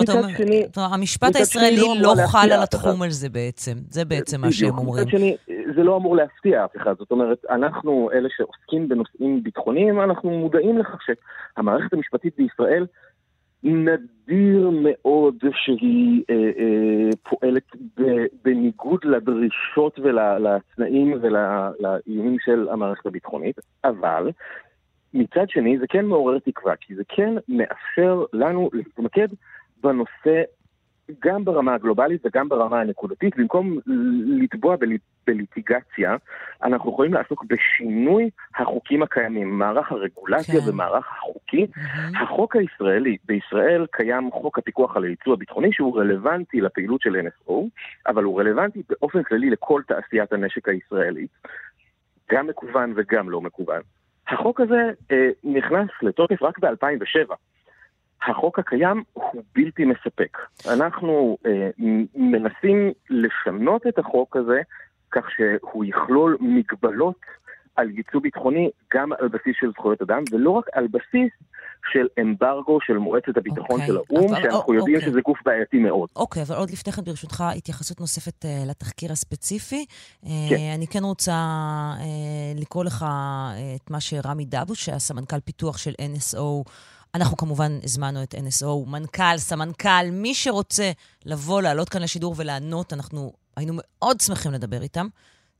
המשפט הישראלי לא חל על התחום הזה בעצם, זה בעצם מה שהם אומרים. מצד שני, זה לא אמור להפתיע אף אחד, זאת אומרת, אנחנו אלה שעוסקים בנושאים ביטחוניים, אנחנו מודעים לכך שהמערכת המשפטית בישראל נדיר מאוד שהיא פועלת בניגוד לדרישות ולתנאים ולאיומים של המערכת הביטחונית, אבל מצד שני זה כן מעורר תקווה, כי זה כן מאפשר לנו להתמקד בנושא גם ברמה הגלובלית וגם ברמה הנקודתית. במקום לטבוע בליטיגציה, אנחנו יכולים לעסוק בשינוי החוקים הקיימים, מערך הרגולציה ומערך החוקי. החוק הישראלי, בישראל קיים חוק הפיקוח על הייצוא הביטחוני, שהוא רלוונטי לפעילות של NSO, אבל הוא רלוונטי באופן כללי לכל תעשיית הנשק הישראלית, גם מקוון וגם לא מקוון. החוק הזה נכנס לתוקף רק ב-2007. החוק הקיים הוא בלתי מספק. אנחנו מנסים לשנות את החוק הזה כך שהוא יכלול מגבלות על ייצוא ביטחוני גם על בסיס של זכויות אדם, ולא רק על בסיס של אמברגו של מועצת הביטחון של האו"ם, שאנחנו יודעים שזה גוף בעייתי מאוד. אוקיי, אבל עוד לפני כן ברשותך התייחסות נוספת לתחקיר הספציפי. אני כן רוצה לקרוא לך את מה שרמי דבוש, הסמנכ"ל פיתוח של NSO, אנחנו כמובן הזמנו את NSO, מנכ"ל, סמנכ"ל, מי שרוצה לבוא, לעלות כאן לשידור ולענות, אנחנו היינו מאוד שמחים לדבר איתם.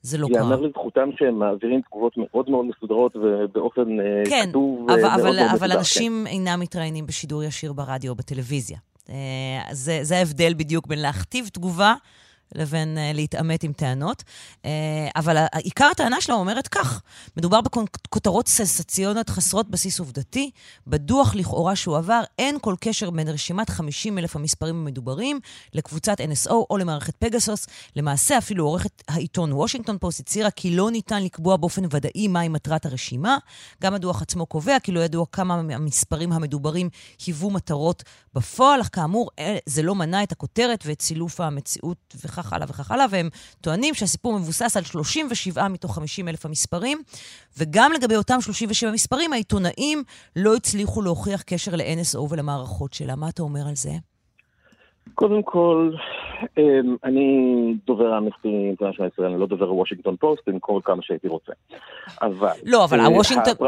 זה לא קרה. יאמר לזכותם שהם מעבירים תגובות מאוד מאוד מסודרות ובאופן כתוב. כן, אבל אנשים אינם מתראיינים בשידור ישיר ברדיו, בטלוויזיה. זה ההבדל בדיוק בין להכתיב תגובה לבין להתאמת עם טענות, אבל העיקר הטענה שלה אומרת כך, מדובר בכותרות סנסציוניות חסרות בסיס עובדתי, בדוח לכאורה שהוא עבר, אין כל קשר בין רשימת 50,000 המספרים המדוברים לקבוצת NSO או למערכת פגסוס, למעשה אפילו עורכת העיתון וושינגטון פוסט הצהירה כי לא ניתן לקבוע באופן ודאי מהי מטרת הרשימה, גם הדוח עצמו קובע כי לא ידוע כמה המספרים המדוברים היוו מטרות בפועל, אך כאמור זה לא מנע את הכותרת ואת סילוף המציאות וכך הלאה וכך הלאה, והם טוענים שהסיפור מבוסס על 37 מתוך 50,000 המספרים, וגם לגבי אותם 37 מספרים, העיתונאים לא הצליחו להוכיח קשר ל-NSO ולמערכות שלה. מה אתה אומר על זה? קודם כל, אני דובר אמנסטי אינטרנשיונל ישראל, אני לא דובר וושינגטון פוסט, עם כל כמה שהייתי רוצה. אבל... לא, אבל הוושינגטון...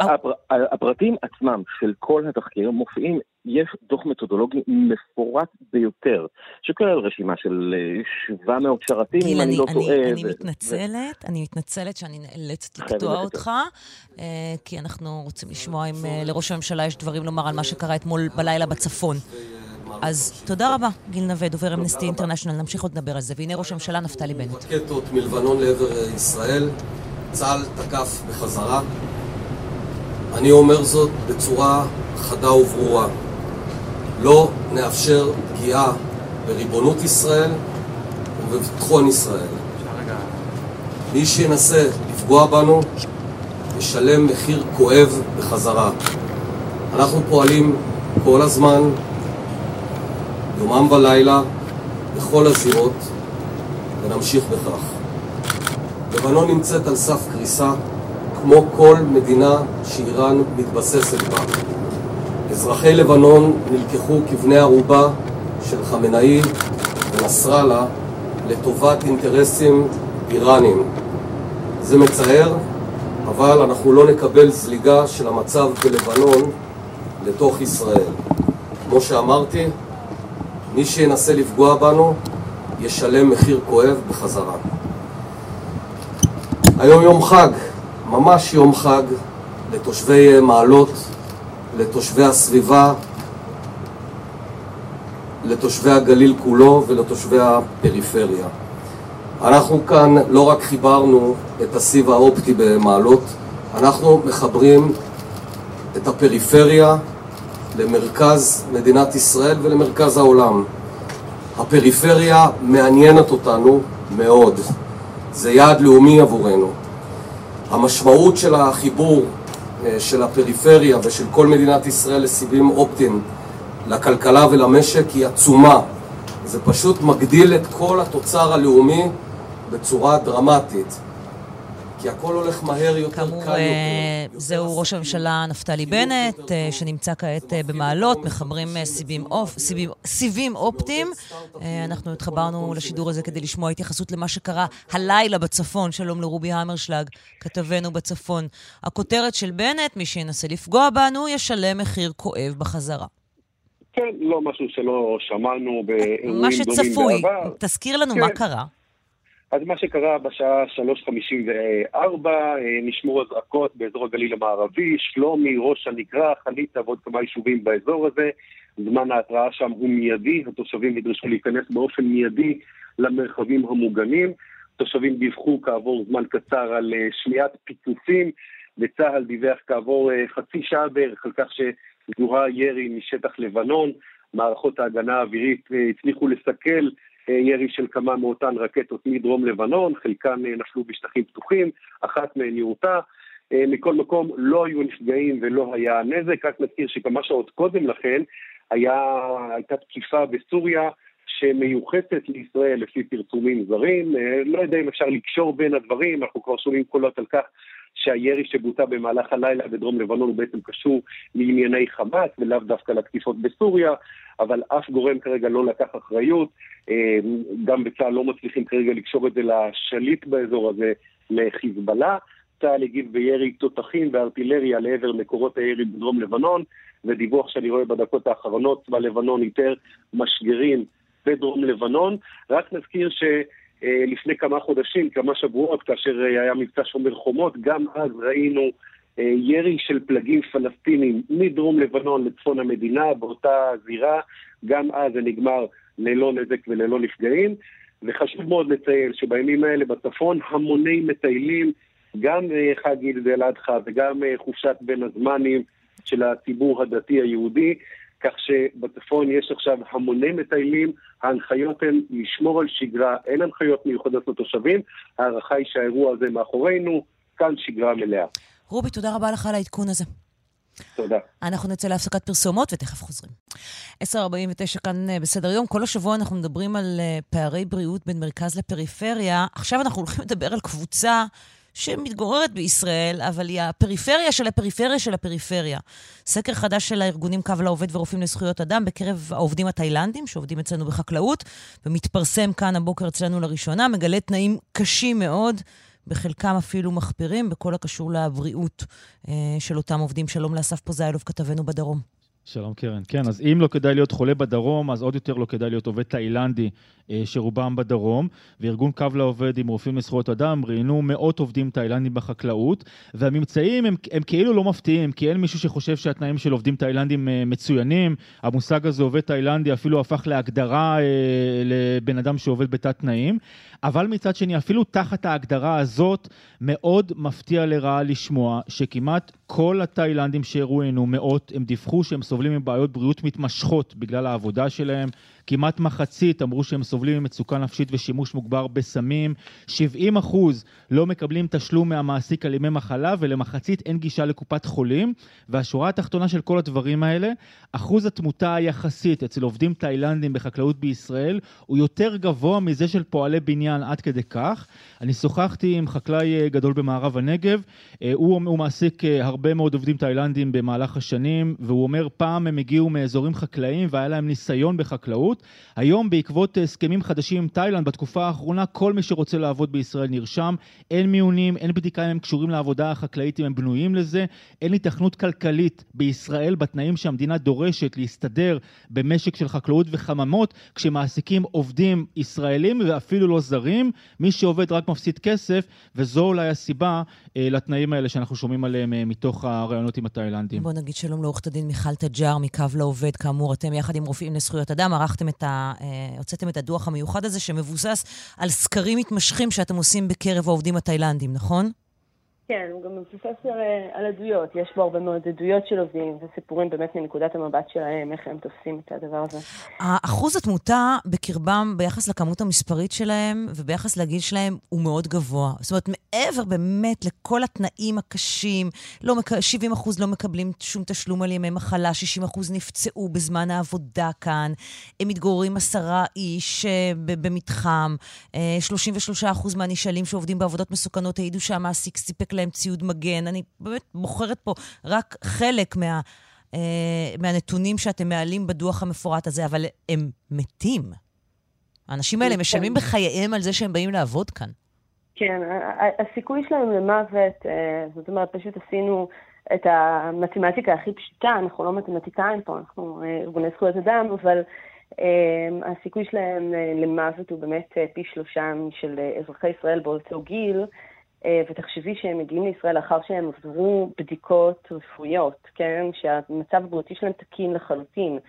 הפרטים עצמם של כל התחקיר מופיעים יש דוח מתודולוגי מפורט ביותר, שכלל רשימה של 700 שרתים, גיל, אני לא טועה. אני מתנצלת, שאני נאלצת לקטוע אותך, כי אנחנו רוצים לשמוע אם לראש הממשלה יש דברים לומר על מה שקרה אתמול בלילה בצפון. אז תודה רבה, גיל נווה, דובר אמנסטי אינטרנשיונל, נמשיך עוד לדבר על זה. והנה ראש הממשלה נפתלי בנט. רקטות מלבנון לעבר ישראל, צה"ל תקף בחזרה. אני אומר זאת בצורה חדה וברורה. לא נאפשר פגיעה בריבונות ישראל ובביטחון ישראל. מי שינסה לפגוע בנו, ישלם מחיר כואב בחזרה. אנחנו פועלים כל הזמן, יומם ולילה, בכל הזירות, ונמשיך בכך. לבנון נמצאת על סף קריסה, כמו כל מדינה שאיראן מתבססת בה. אזרחי לבנון נלקחו כבני ערובה של חמינאי ונסראללה לטובת אינטרסים איראנים. זה מצער, אבל אנחנו לא נקבל זליגה של המצב בלבנון לתוך ישראל. כמו שאמרתי, מי שינסה לפגוע בנו ישלם מחיר כואב בחזרה. היום יום חג, ממש יום חג לתושבי מעלות, לתושבי הסביבה, לתושבי הגליל כולו ולתושבי הפריפריה. אנחנו כאן לא רק חיברנו את הסיב האופטי במעלות, אנחנו מחברים את הפריפריה למרכז מדינת ישראל ולמרכז העולם. הפריפריה מעניינת אותנו מאוד. זה יעד לאומי עבורנו. המשמעות של החיבור של הפריפריה ושל כל מדינת ישראל לסיבים אופטיים לכלכלה ולמשק היא עצומה. זה פשוט מגדיל את כל התוצר הלאומי בצורה דרמטית. כי הכל הולך מהר יותר, כאמור, קל יותר. זהו ראש הממשלה נפתלי בנט, שנמצא כעת במעלות, מחברים סיבים אופטיים. אנחנו התחברנו לשידור הזה כדי לשמוע התייחסות למה שקרה הלילה בצפון. שלום לרובי המרשלג, כתבנו בצפון. הכותרת של בנט, מי שינסה לפגוע בנו, ישלם מחיר כואב בחזרה. כן, לא משהו שלא שמענו באירועים דומים בעבר. מה שצפוי, תזכיר לנו מה קרה. אז מה שקרה בשעה 3:54, נשמעו אזעקות באזור הגליל המערבי, שלומי, ראש הנקרה, חניתה ועוד כמה יישובים באזור הזה. זמן ההתראה שם הוא מיידי, התושבים נדרשו להיכנס באופן מיידי למרחבים המוגנים. התושבים דיווחו כעבור זמן קצר על שמיעת פיצוצים, וצהל דיווח כעבור חצי שעה בערך על כך שזוהה ירי משטח לבנון. מערכות ההגנה האווירית הצליחו לסכל ירי של כמה מאותן רקטות מדרום לבנון, חלקן נפלו בשטחים פתוחים, אחת מהן יורתה. מכל מקום לא היו נפגעים ולא היה נזק. רק נזכיר שכמה שעות קודם לכן הייתה תקיפה בסוריה שמיוחסת לישראל לפי פרסומים זרים. לא יודע אם אפשר לקשור בין הדברים, אנחנו כבר שומעים קולות על כך שהירי שבוטה במהלך הלילה בדרום לבנון הוא בעצם קשור לענייני חמאס ולאו דווקא לתקיפות בסוריה, אבל אף גורם כרגע לא לקח אחריות. גם בצה"ל לא מצליחים כרגע לקשור את זה לשליט באזור הזה, לחיזבאללה. צה"ל הגיב בירי תותחים וארטילריה לעבר מקורות הירי בדרום לבנון, ודיווח שאני רואה בדקות האחרונות בלבנון יותר משגרים בדרום לבנון. רק נזכיר ש לפני כמה חודשים, כמה שבועות, כאשר היה מבצע שומר חומות, גם אז ראינו ירי של פלגים פלסטינים מדרום לבנון לצפון המדינה, באותה זירה. גם אז זה נגמר ללא נזק וללא נפגעים. וחשוב מאוד לציין שבימים האלה בצפון המוני מטיילים, גם חג עיד אל אדחא וגם חופשת בין הזמנים של הציבור הדתי היהודי, כך שבצפון יש עכשיו המוני מטיילים. ההנחיות הן לשמור על שגרה, אין הנחיות מיוחדות לתושבים. הערכה היא שהאירוע הזה מאחורינו, כאן שגרה מלאה. רובי, תודה רבה לך על העדכון הזה. תודה. אנחנו נצא להפסקת פרסומות ותכף חוזרים. 10:49 כאן בסדר יום. כל השבוע אנחנו מדברים על פערי בריאות בין מרכז לפריפריה. עכשיו אנחנו הולכים לדבר על קבוצה שמתגוררת בישראל, אבל היא הפריפריה של הפריפריה של הפריפריה. סקר חדש של הארגונים קו לעובד ורופאים לזכויות אדם בקרב העובדים התאילנדים, שעובדים אצלנו בחקלאות, ומתפרסם כאן הבוקר אצלנו לראשונה, מגלה תנאים קשים מאוד, בחלקם אפילו מחפירים, בכל הקשור לבריאות של אותם עובדים. שלום לאסף פוזיילוב, כתבנו בדרום. שלום קרן. כן, אז אם לא כדאי להיות חולה בדרום, אז עוד יותר לא כדאי להיות עובד תאילנדי שרובם בדרום, וארגון קו לעובד עם רופאים לזכויות אדם ראינו מאות עובדים תאילנדים בחקלאות, והממצאים הם כאילו לא מפתיעים, כי אין מישהו שחושב שהתנאים של עובדים תאילנדים מצוינים, המושג הזה עובד תאילנדי אפילו הפך להגדרה לבן אדם שעובד בתת תנאים, אבל מצד שני אפילו תחת ההגדרה הזאת מאוד מפתיע לרעה לשמוע שכמעט כל התאילנדים שהראינו מאות הם דיווחו שהם סובלים מבעיות בריאות מתמשכות בגלל העבודה שלהם, כמעט מחצית אמרו שהם סובלים ממצוקה נפשית ושימוש מוגבר בסמים, 70% לא מקבלים תשלום מהמעסיק על ימי מחלה, ולמחצית אין גישה לקופת חולים, והשורה התחתונה של כל הדברים האלה, אחוז התמותה היחסית אצל עובדים תאילנדים בחקלאות בישראל, הוא יותר גבוה מזה של פועלי בניין עד כדי כך. אני שוחחתי עם חקלאי גדול במערב הנגב, הוא מעסיק הרבה מאוד עובדים תאילנדים במהלך השנים, והוא אומר פעם הם הגיעו מאזורים חקלאיים והיה להם ניסיון בחקלאות, היום בעקבות הסכמים חדשים עם תאילנד בתקופה האחרונה כל מי שרוצה לעבוד בישראל נרשם, אין מיונים, אין בדיקה אם הם קשורים לעבודה החקלאית אם הם בנויים לזה, אין התכנות כלכלית בישראל בתנאים שהמדינה דורשת להסתדר במשק של חקלאות וחממות כשמעסיקים עובדים ישראלים ואפילו לא זרים, מי שעובד רק מפסיד כסף וזו אולי הסיבה לתנאים האלה שאנחנו שומעים עליהם מתוך הרעיונות עם התאילנדים. בוא נגיד שלום לעורכת הדין מיכל תג'ר מקו לעובד, כאמור אתם יחד עם רופאים לזכויות אדם הוצאתם את הדוח המיוחד הזה שמבוסס על סקרים מתמשכים שאתם עושים בקרב העובדים התאילנדים, נכון? כן, הוא גם מבוסס על עדויות. יש בו הרבה מאוד עדויות של עובדים וסיפורים באמת מנקודת המבט שלהם, איך הם תופסים את הדבר הזה. האחוז התמותה בקרבם ביחס לכמות המספרית שלהם וביחס לגיל שלהם הוא מאוד גבוה. זאת אומרת, מעבר באמת לכל התנאים הקשים, 70% לא מקבלים שום תשלום על ימי מחלה, 60% נפצעו בזמן העבודה כאן, הם מתגוררים 10 איש במתחם, 33% מהנשאלים שעובדים בעבודות מסוכנות העידו שהמעסיק סיפק להם ציוד מגן. אני באמת בוחרת פה רק חלק מהנתונים שאתם מעלים בדוח המפורט הזה, אבל הם מתים. האנשים האלה משלמים בחייהם על זה שהם באים לעבוד כאן. כן, הסיכוי שלהם למוות, זאת אומרת, פשוט עשינו את המתמטיקה הכי פשוטה, אנחנו לא מתמטיקאים פה, אנחנו ארגוני זכויות אדם, אבל הסיכוי שלהם למוות הוא באמת פי 3 של אזרחי ישראל באותו גיל, ותחשבי שהם מגיעים לישראל לאחר שהם עברו בדיקות רפואיות, כן? שהמצב הבריאותי שלהם תקין לחלוטין.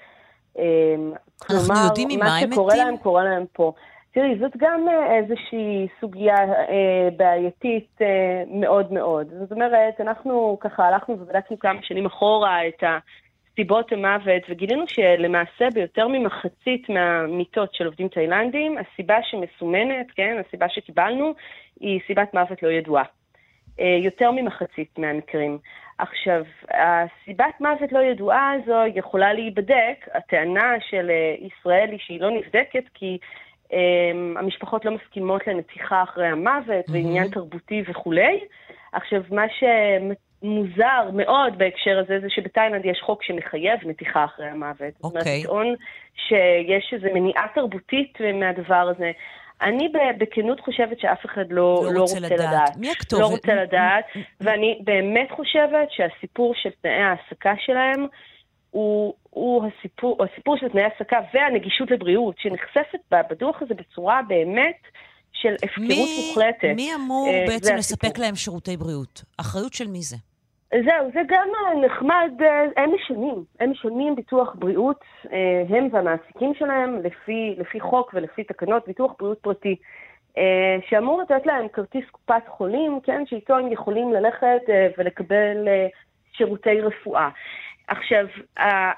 אנחנו יודעים ממה הם מתים? כלומר, מה שקורה להם, קורה להם פה. תראי, זאת גם איזושהי סוגיה בעייתית מאוד מאוד. זאת אומרת, אנחנו ככה הלכנו ובדקנו כמה שנים אחורה את הסיבות המוות, וגילינו שלמעשה ביותר ממחצית מהמיטות של עובדים תאילנדים, הסיבה שמסומנת, כן? הסיבה שקיבלנו, היא סיבת מוות לא ידועה. יותר ממחצית מהמקרים. עכשיו, הסיבת מוות לא ידועה הזו יכולה להיבדק. הטענה של ישראל היא שהיא לא נבדקת כי המשפחות לא מסכימות לנתיחה אחרי המוות, ועניין תרבותי וכולי. עכשיו, מה שמוזר מאוד בהקשר הזה זה שבתאילנד יש חוק שמחייב נתיחה אחרי המוות. זאת אומרת, טעון שיש איזו מניעה תרבותית מהדבר הזה. אני בכנות חושבת שאף אחד לא רוצה לדעת. מי הכתובת? לא רוצה לדעת, ואני באמת חושבת שהסיפור של תנאי העסקה שלהם הוא הסיפור של תנאי העסקה והנגישות לבריאות, שנחשפת בדוח הזה בצורה באמת של הפקרות מוחלטת. מי אמור בעצם לספק להם שירותי בריאות? אחריות של מי זה? זהו, זה גם נחמד, הם משלמים ביטוח בריאות, הם והמעסיקים שלהם, לפי חוק ולפי תקנות, ביטוח בריאות פרטי, שאמור לתת להם כרטיס קופת חולים, כן, שאיתו הם יכולים ללכת ולקבל שירותי רפואה. עכשיו,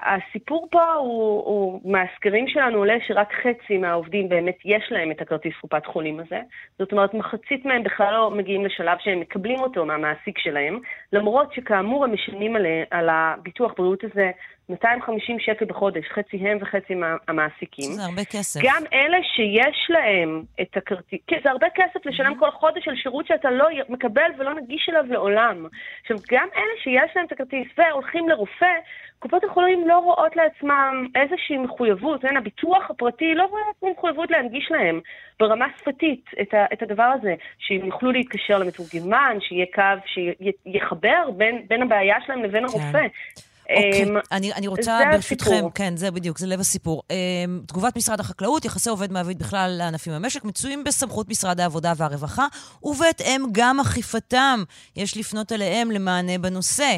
הסיפור פה הוא מהסקרים שלנו עולה שרק חצי מהעובדים באמת יש להם את הכרטיס קופת חולים הזה. זאת אומרת, מחצית מהם בכלל לא מגיעים לשלב שהם מקבלים אותו מהמעסיק שלהם, למרות שכאמור הם משלמים על הביטוח בריאות הזה 250 שקל בחודש, חצי הם וחצי המעסיקים. זה הרבה כסף. גם אלה שיש להם את הכרטיס, כי זה הרבה כסף לשלם כל חודש של שירות שאתה לא מקבל ולא נגיש אליו לעולם. עכשיו, גם אלה שיש להם את הכרטיס והולכים לרופא, קופות החולים לא רואות לעצמם איזושהי מחויבות, אין, הביטוח הפרטי לא רואה לעצמם מחויבות להנגיש להם ברמה שפתית את הדבר הזה, שהם יוכלו להתקשר למתורגמן, שיהיה קו שיחבר בין הבעיה שלהם לבין הרופא. אני רוצה ברשותכם, כן, זה בדיוק, זה לב הסיפור. תגובת משרד החקלאות, יחסי עובד מעביד בכלל לענפים במשק, מצויים בסמכות משרד העבודה והרווחה, ובהתאם גם אכיפתם, יש לפנות אליהם למענה בנושא.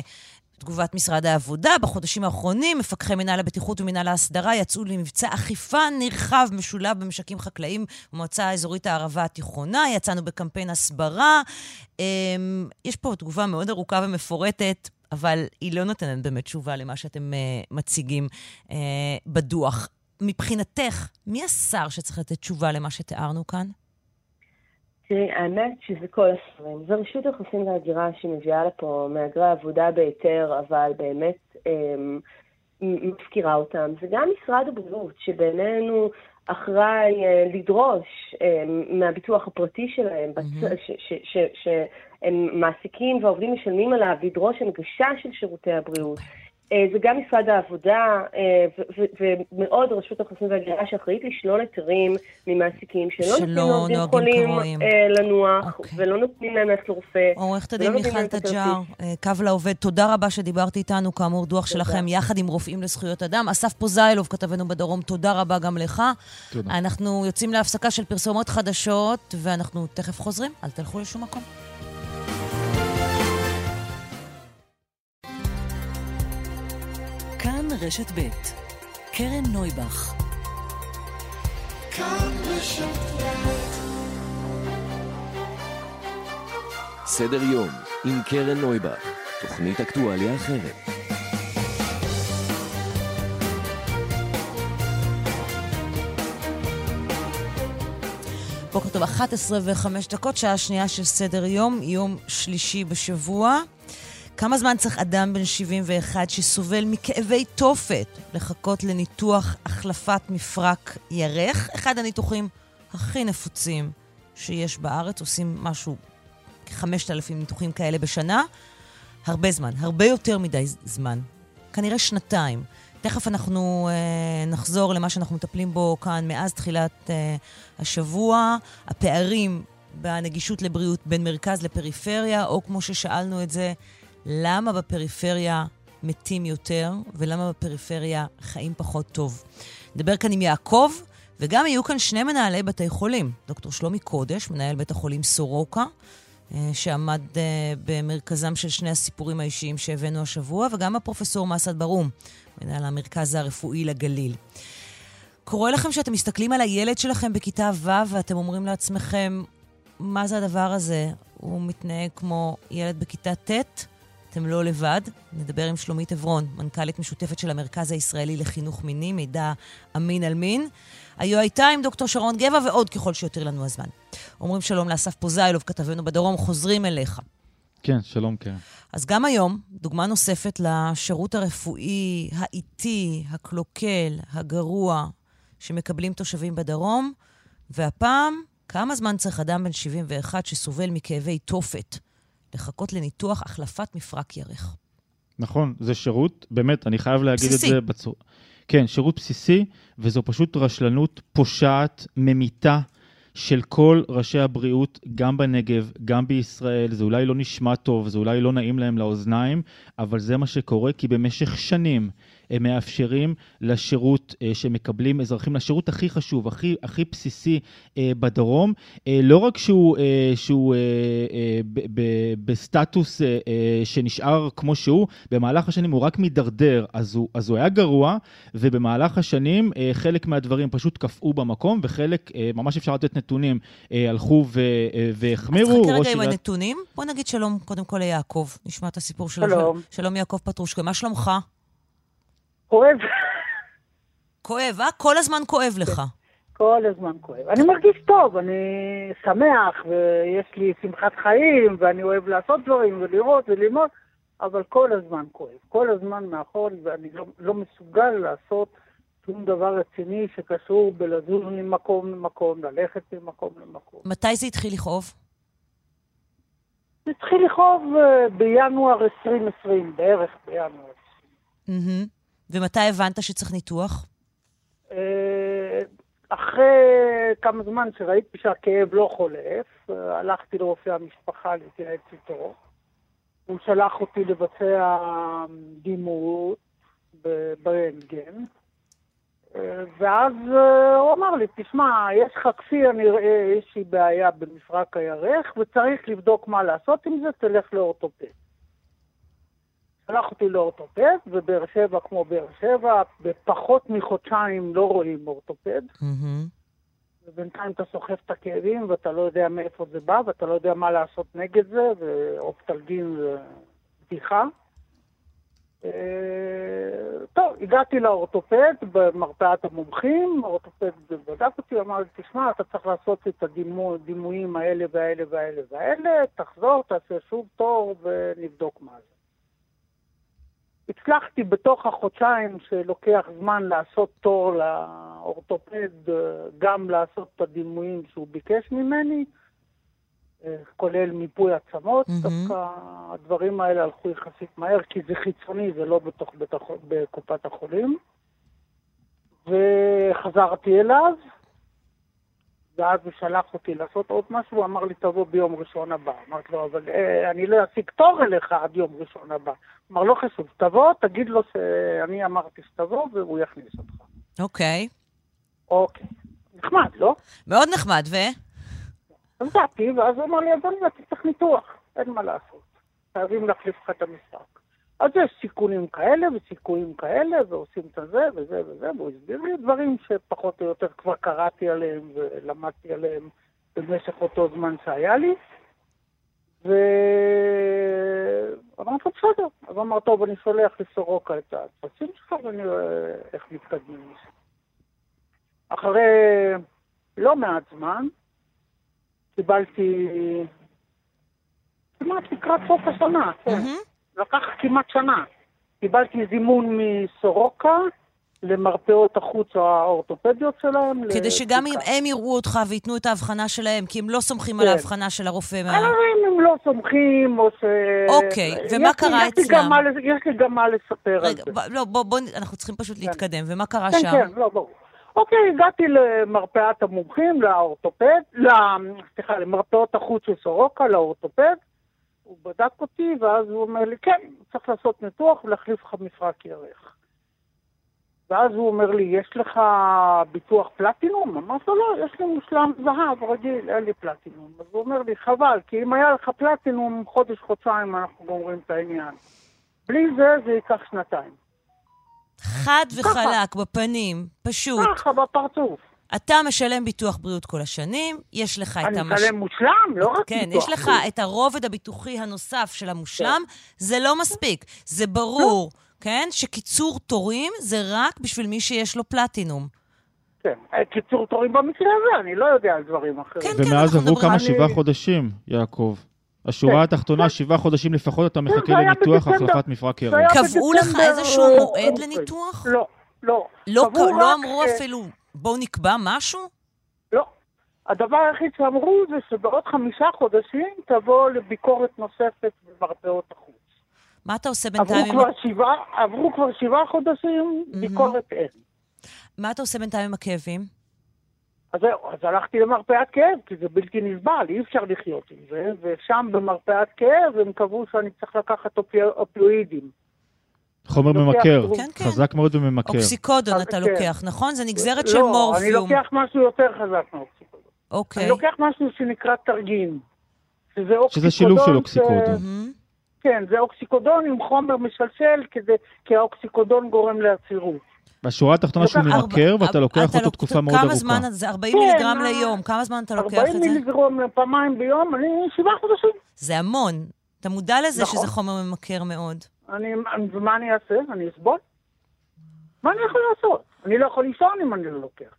תגובת משרד העבודה, בחודשים האחרונים מפקחי מנהל הבטיחות ומנהל ההסדרה יצאו למבצע אכיפה נרחב משולב במשקים חקלאיים במועצה האזורית הערבה התיכונה, יצאנו בקמפיין הסברה. יש פה תגובה מאוד ארוכה ומפורטת, אבל היא לא נותנת באמת תשובה למה שאתם מציגים בדוח. מבחינתך, מי השר שצריך לתת תשובה למה שתיארנו כאן? תראי, האמת שזה כל השרים. זו רשות האוכלוסין וההגירה שמביאה לפה מהגרי עבודה ביתר, אבל באמת מפקירה אותם. זה גם משרד הבריאות שבינינו אחראי לדרוש מהביטוח הפרטי שלהם, שהם מעסיקים והעובדים משלמים עליו, לדרוש הנגשה של שירותי הבריאות. זה גם משרד העבודה, ומאוד רשות האוכלוסין וההגירה שאחראית לשלול היתרים ממעסיקים, שלא נותנים חולים לנוח, ולא נותנים להם ללכת לרופא. עורכת הדין מיכל תג'ר, קו לעובד, תודה רבה שדיברתי איתנו, כאמור דוח שלכם, יחד עם רופאים לזכויות אדם. אסף פוזיילוב, כתבנו בדרום, תודה רבה גם לך. אנחנו יוצאים להפסקה של פרסומות חדשות, ואנחנו תכף חוזרים, אל תלכו לשום מקום. רשת ב' קרן נויבך כאן רשת ב' סדר יום עם קרן נויבך, תוכנית אקטואליה אחרת. בוקר טוב, 11:05, שעה שנייה של סדר יום, יום שלישי בשבוע. כמה זמן צריך אדם בן 71 שסובל מכאבי תופת לחכות לניתוח החלפת מפרק ירך? אחד הניתוחים הכי נפוצים שיש בארץ, עושים משהו, 5,000 ניתוחים כאלה בשנה. הרבה זמן, הרבה יותר מדי זמן, כנראה שנתיים. תכף אנחנו נחזור למה שאנחנו מטפלים בו כאן מאז תחילת השבוע, הפערים בנגישות לבריאות בין מרכז לפריפריה, או כמו ששאלנו את זה, למה בפריפריה מתים יותר, ולמה בפריפריה חיים פחות טוב. נדבר כאן עם יעקב, וגם יהיו כאן שני מנהלי בתי חולים. דוקטור שלומי קודש, מנהל בית החולים סורוקה, שעמד במרכזם של שני הסיפורים האישיים שהבאנו השבוע, וגם הפרופסור מסעד ברהום, מנהל המרכז הרפואי לגליל. קורא לכם שאתם מסתכלים על הילד שלכם בכיתה ו' ואתם אומרים לעצמכם, מה זה הדבר הזה? הוא מתנהג כמו ילד בכיתה ט'. אתם לא לבד, נדבר עם שלומית אברון, מנכ"לית משותפת של המרכז הישראלי לחינוך מיני, מידע אמין על מין. היו הייתה עם דוקטור שרון גבע ועוד ככל שיותר לנו הזמן. אומרים שלום לאסף פוזיילוב, כתבנו בדרום, חוזרים אליך. כן, שלום, כן. אז גם היום, דוגמה נוספת לשירות הרפואי, האיטי, הקלוקל, הגרוע, שמקבלים תושבים בדרום, והפעם, כמה זמן צריך אדם בן 71 שסובל מכאבי תופת לחכות לניתוח החלפת מפרק ירך? נכון, זה שירות, באמת, אני חייב להגיד בסיסי. את זה בצורה... כן, שירות בסיסי, וזו פשוט רשלנות פושעת, ממיתה, של כל ראשי הבריאות, גם בנגב, גם בישראל. זה אולי לא נשמע טוב, זה אולי לא נעים להם לאוזניים, אבל זה מה שקורה, כי במשך שנים הם מאפשרים לשירות שמקבלים אזרחים, לשירות הכי חשוב, הכי בסיסי בדרום, לא רק שהוא בסטטוס שנשאר כמו שהוא, במהלך השנים הוא רק מדרדר, אז הוא היה גרוע, ובמהלך השנים חלק מהדברים פשוט קפאו במקום, וחלק, ממש אפשר לתת נתונים, הלכו והחמירו. אז חכה רגע עם הנתונים, בוא נגיד שלום קודם כל ליעקב, נשמע את הסיפור שלו. שלום. שלום יעקב פטרושקה, מה שלומך? כואב. כואב, אה? כל הזמן כואב לך. כל הזמן כואב. אני מרגיש טוב, אני שמח, ויש לי שמחת חיים, ואני אוהב לעשות דברים, ולראות וללמוד, אבל כל הזמן כואב. כל הזמן מאחור, ואני לא מסוגל לעשות שום דבר רציני שקשור בלזוז ממקום למקום, ללכת ממקום למקום. מתי זה התחיל לכאוב? זה התחיל לכאוב בינואר 2020, בערך בינואר. ומתי הבנת שצריך ניתוח? אחרי כמה זמן שראיתי שהכאב לא חולף, הלכתי לרופא המשפחה להתייעץ איתו, הוא שלח אותי לבצע דימות ברנטגן, ואז הוא אמר לי, תשמע, יש לך כפי הנראה איזושהי בעיה במפרק הירך, וצריך לבדוק מה לעשות עם זה, תלך לאורתופד. שלח אותי לאורתופד, ובאר שבע כמו באר שבע, בפחות מחודשיים לא רואים אורתופד. ובינתיים אתה סוחף את הכאבים, ואתה לא יודע מאיפה זה בא, ואתה לא יודע מה לעשות נגד זה, ואופטלגין זה בדיחה. טוב, הגעתי לאורתופד במרפאת המומחים, האורתופד בדק אותי, אמר לי, תשמע, אתה צריך לעשות את הדימויים האלה והאלה והאלה והאלה, תחזור, תעשה שוב תור ונבדוק מה זה. הצלחתי בתוך החודשיים שלוקח זמן לעשות תור לאורתופד, גם לעשות את הדימויים שהוא ביקש ממני, כולל מיפוי עצמות, דווקא הדברים האלה הלכו יחסית מהר, כי זה חיצוני, זה לא בתוך בקופת החולים. וחזרתי אליו, ואז הוא שלח אותי לעשות עוד משהו, הוא אמר לי, תבוא ביום ראשון הבא. אמרתי לו, אבל אני לא אשיג תור אליך עד יום ראשון הבא. אמר, לא חשוב, תבוא, תגיד לו שאני אמרתי שתבוא, והוא יכניס אותך. אוקיי. נחמד, לא? מאוד נחמד, ו... אז דעתי, ואז הוא אמר לי, אז אני צריך ניתוח, אין מה לעשות. חייבים להחליף לך את המשחק. אז יש סיכונים כאלה וסיכויים כאלה, ועושים את זה וזה וזה, והוא הסביר לי דברים שפחות או יותר כבר קראתי עליהם ולמדתי עליהם במשך אותו זמן שהיה לי. ואמרת לו בסדר. אז אמרת, טוב, אני שולח לסורוקה את התפסים שלך, ואני רואה איך מתקדמים משם. אחרי לא מעט זמן, קיבלתי כמעט לקראת סוף השנה, כן. לקח כמעט שנה. קיבלתי זימון מסורוקה למרפאות החוץ האורתופדיות שלהם. כדי שגם אם הם יראו אותך ויתנו את ההבחנה שלהם, כי הם לא סומכים על ההבחנה של הרופא. הם לא סומכים, או ש... אוקיי, ומה קרה אצלם? יש לי גם מה לספר על זה. לא, בואו, אנחנו צריכים פשוט להתקדם. ומה קרה שם? כן, לא, ברור. אוקיי, הגעתי למרפאת המומחים, לאורתופד, סליחה, למרפאות החוץ של סורוקה, לאורתופד, הוא בדק אותי, ואז הוא אומר לי, כן, צריך לעשות ניתוח ולהחליף לך מפרק ירך. ואז הוא אומר לי, יש לך ביטוח פלטינום? אמרתי לו, לא, יש לי מושלם זהב, רגיל, אין לי פלטינום. אז הוא אומר לי, חבל, כי אם היה לך פלטינום, חודש-חודשיים אנחנו גומרים את העניין. בלי זה, זה ייקח שנתיים. חד וחלק, בפנים, פשוט. ככה, בפרצוף. אתה משלם ביטוח בריאות כל השנים, יש לך את המשלם... אני משלם מושלם, לא רק ביטוח. כן, יש לך את הרובד הביטוחי הנוסף של המושלם, זה לא מספיק. זה ברור, כן? שקיצור תורים זה רק בשביל מי שיש לו פלטינום. כן, קיצור תורים במקרה הזה, אני לא יודע על דברים אחרים. ומאז עברו כמה 7 חודשים, יעקב. השורה התחתונה, 7 חודשים לפחות אתה מחכה לניתוח, החלפת מפרק ירך. קבעו לך איזשהו מועד לניתוח? לא, לא. לא אמרו אפילו, בואו נקבע משהו? לא. הדבר היחיד שאמרו זה שבעוד 5 חודשים תבוא לביקורת נוספת במרפאות החוץ. מה אתה עושה בינתיים? עברו כבר 7 חודשים, ביקורת אין. מה אתה עושה בינתיים עם הכאבים? אז זהו, אז הלכתי למרפאת כאב, כי זה בלתי נסבל, אי אפשר לחיות עם זה, ושם במרפאת כאב הם קבעו שאני צריך לקחת אופיואידים. חומר ממכר, חזק מאוד וממכר. אוקסיקודון אתה לוקח, נכון? זה נגזרת של מורפיום. לא, אני לוקח משהו יותר חזק מאוקסיקודון. אוקיי. אני לוקח משהו שנקרא תרגין. שזה שילוב של אוקסיקודון. כן, זה אוקסיקודון עם חומר משלשל, כי האוקסיקודון גורם לעצירות. בשורה התחתונה שהוא ממכר, ואתה לוקח אותו תקופה מאוד ארוכה. כמה זמן זה? 40 מיליגרם ליום. כמה זמן אתה לוקח את זה? 40 מיליגרם פעמיים ביום, אני 7 חודשים. זה המון. אתה מודע לזה שזה חומר ממכר מאוד. מה אני אעשה? אני אסבול? מה אני יכול לעשות? אני לא יכול לישון אם אני לא לוקח.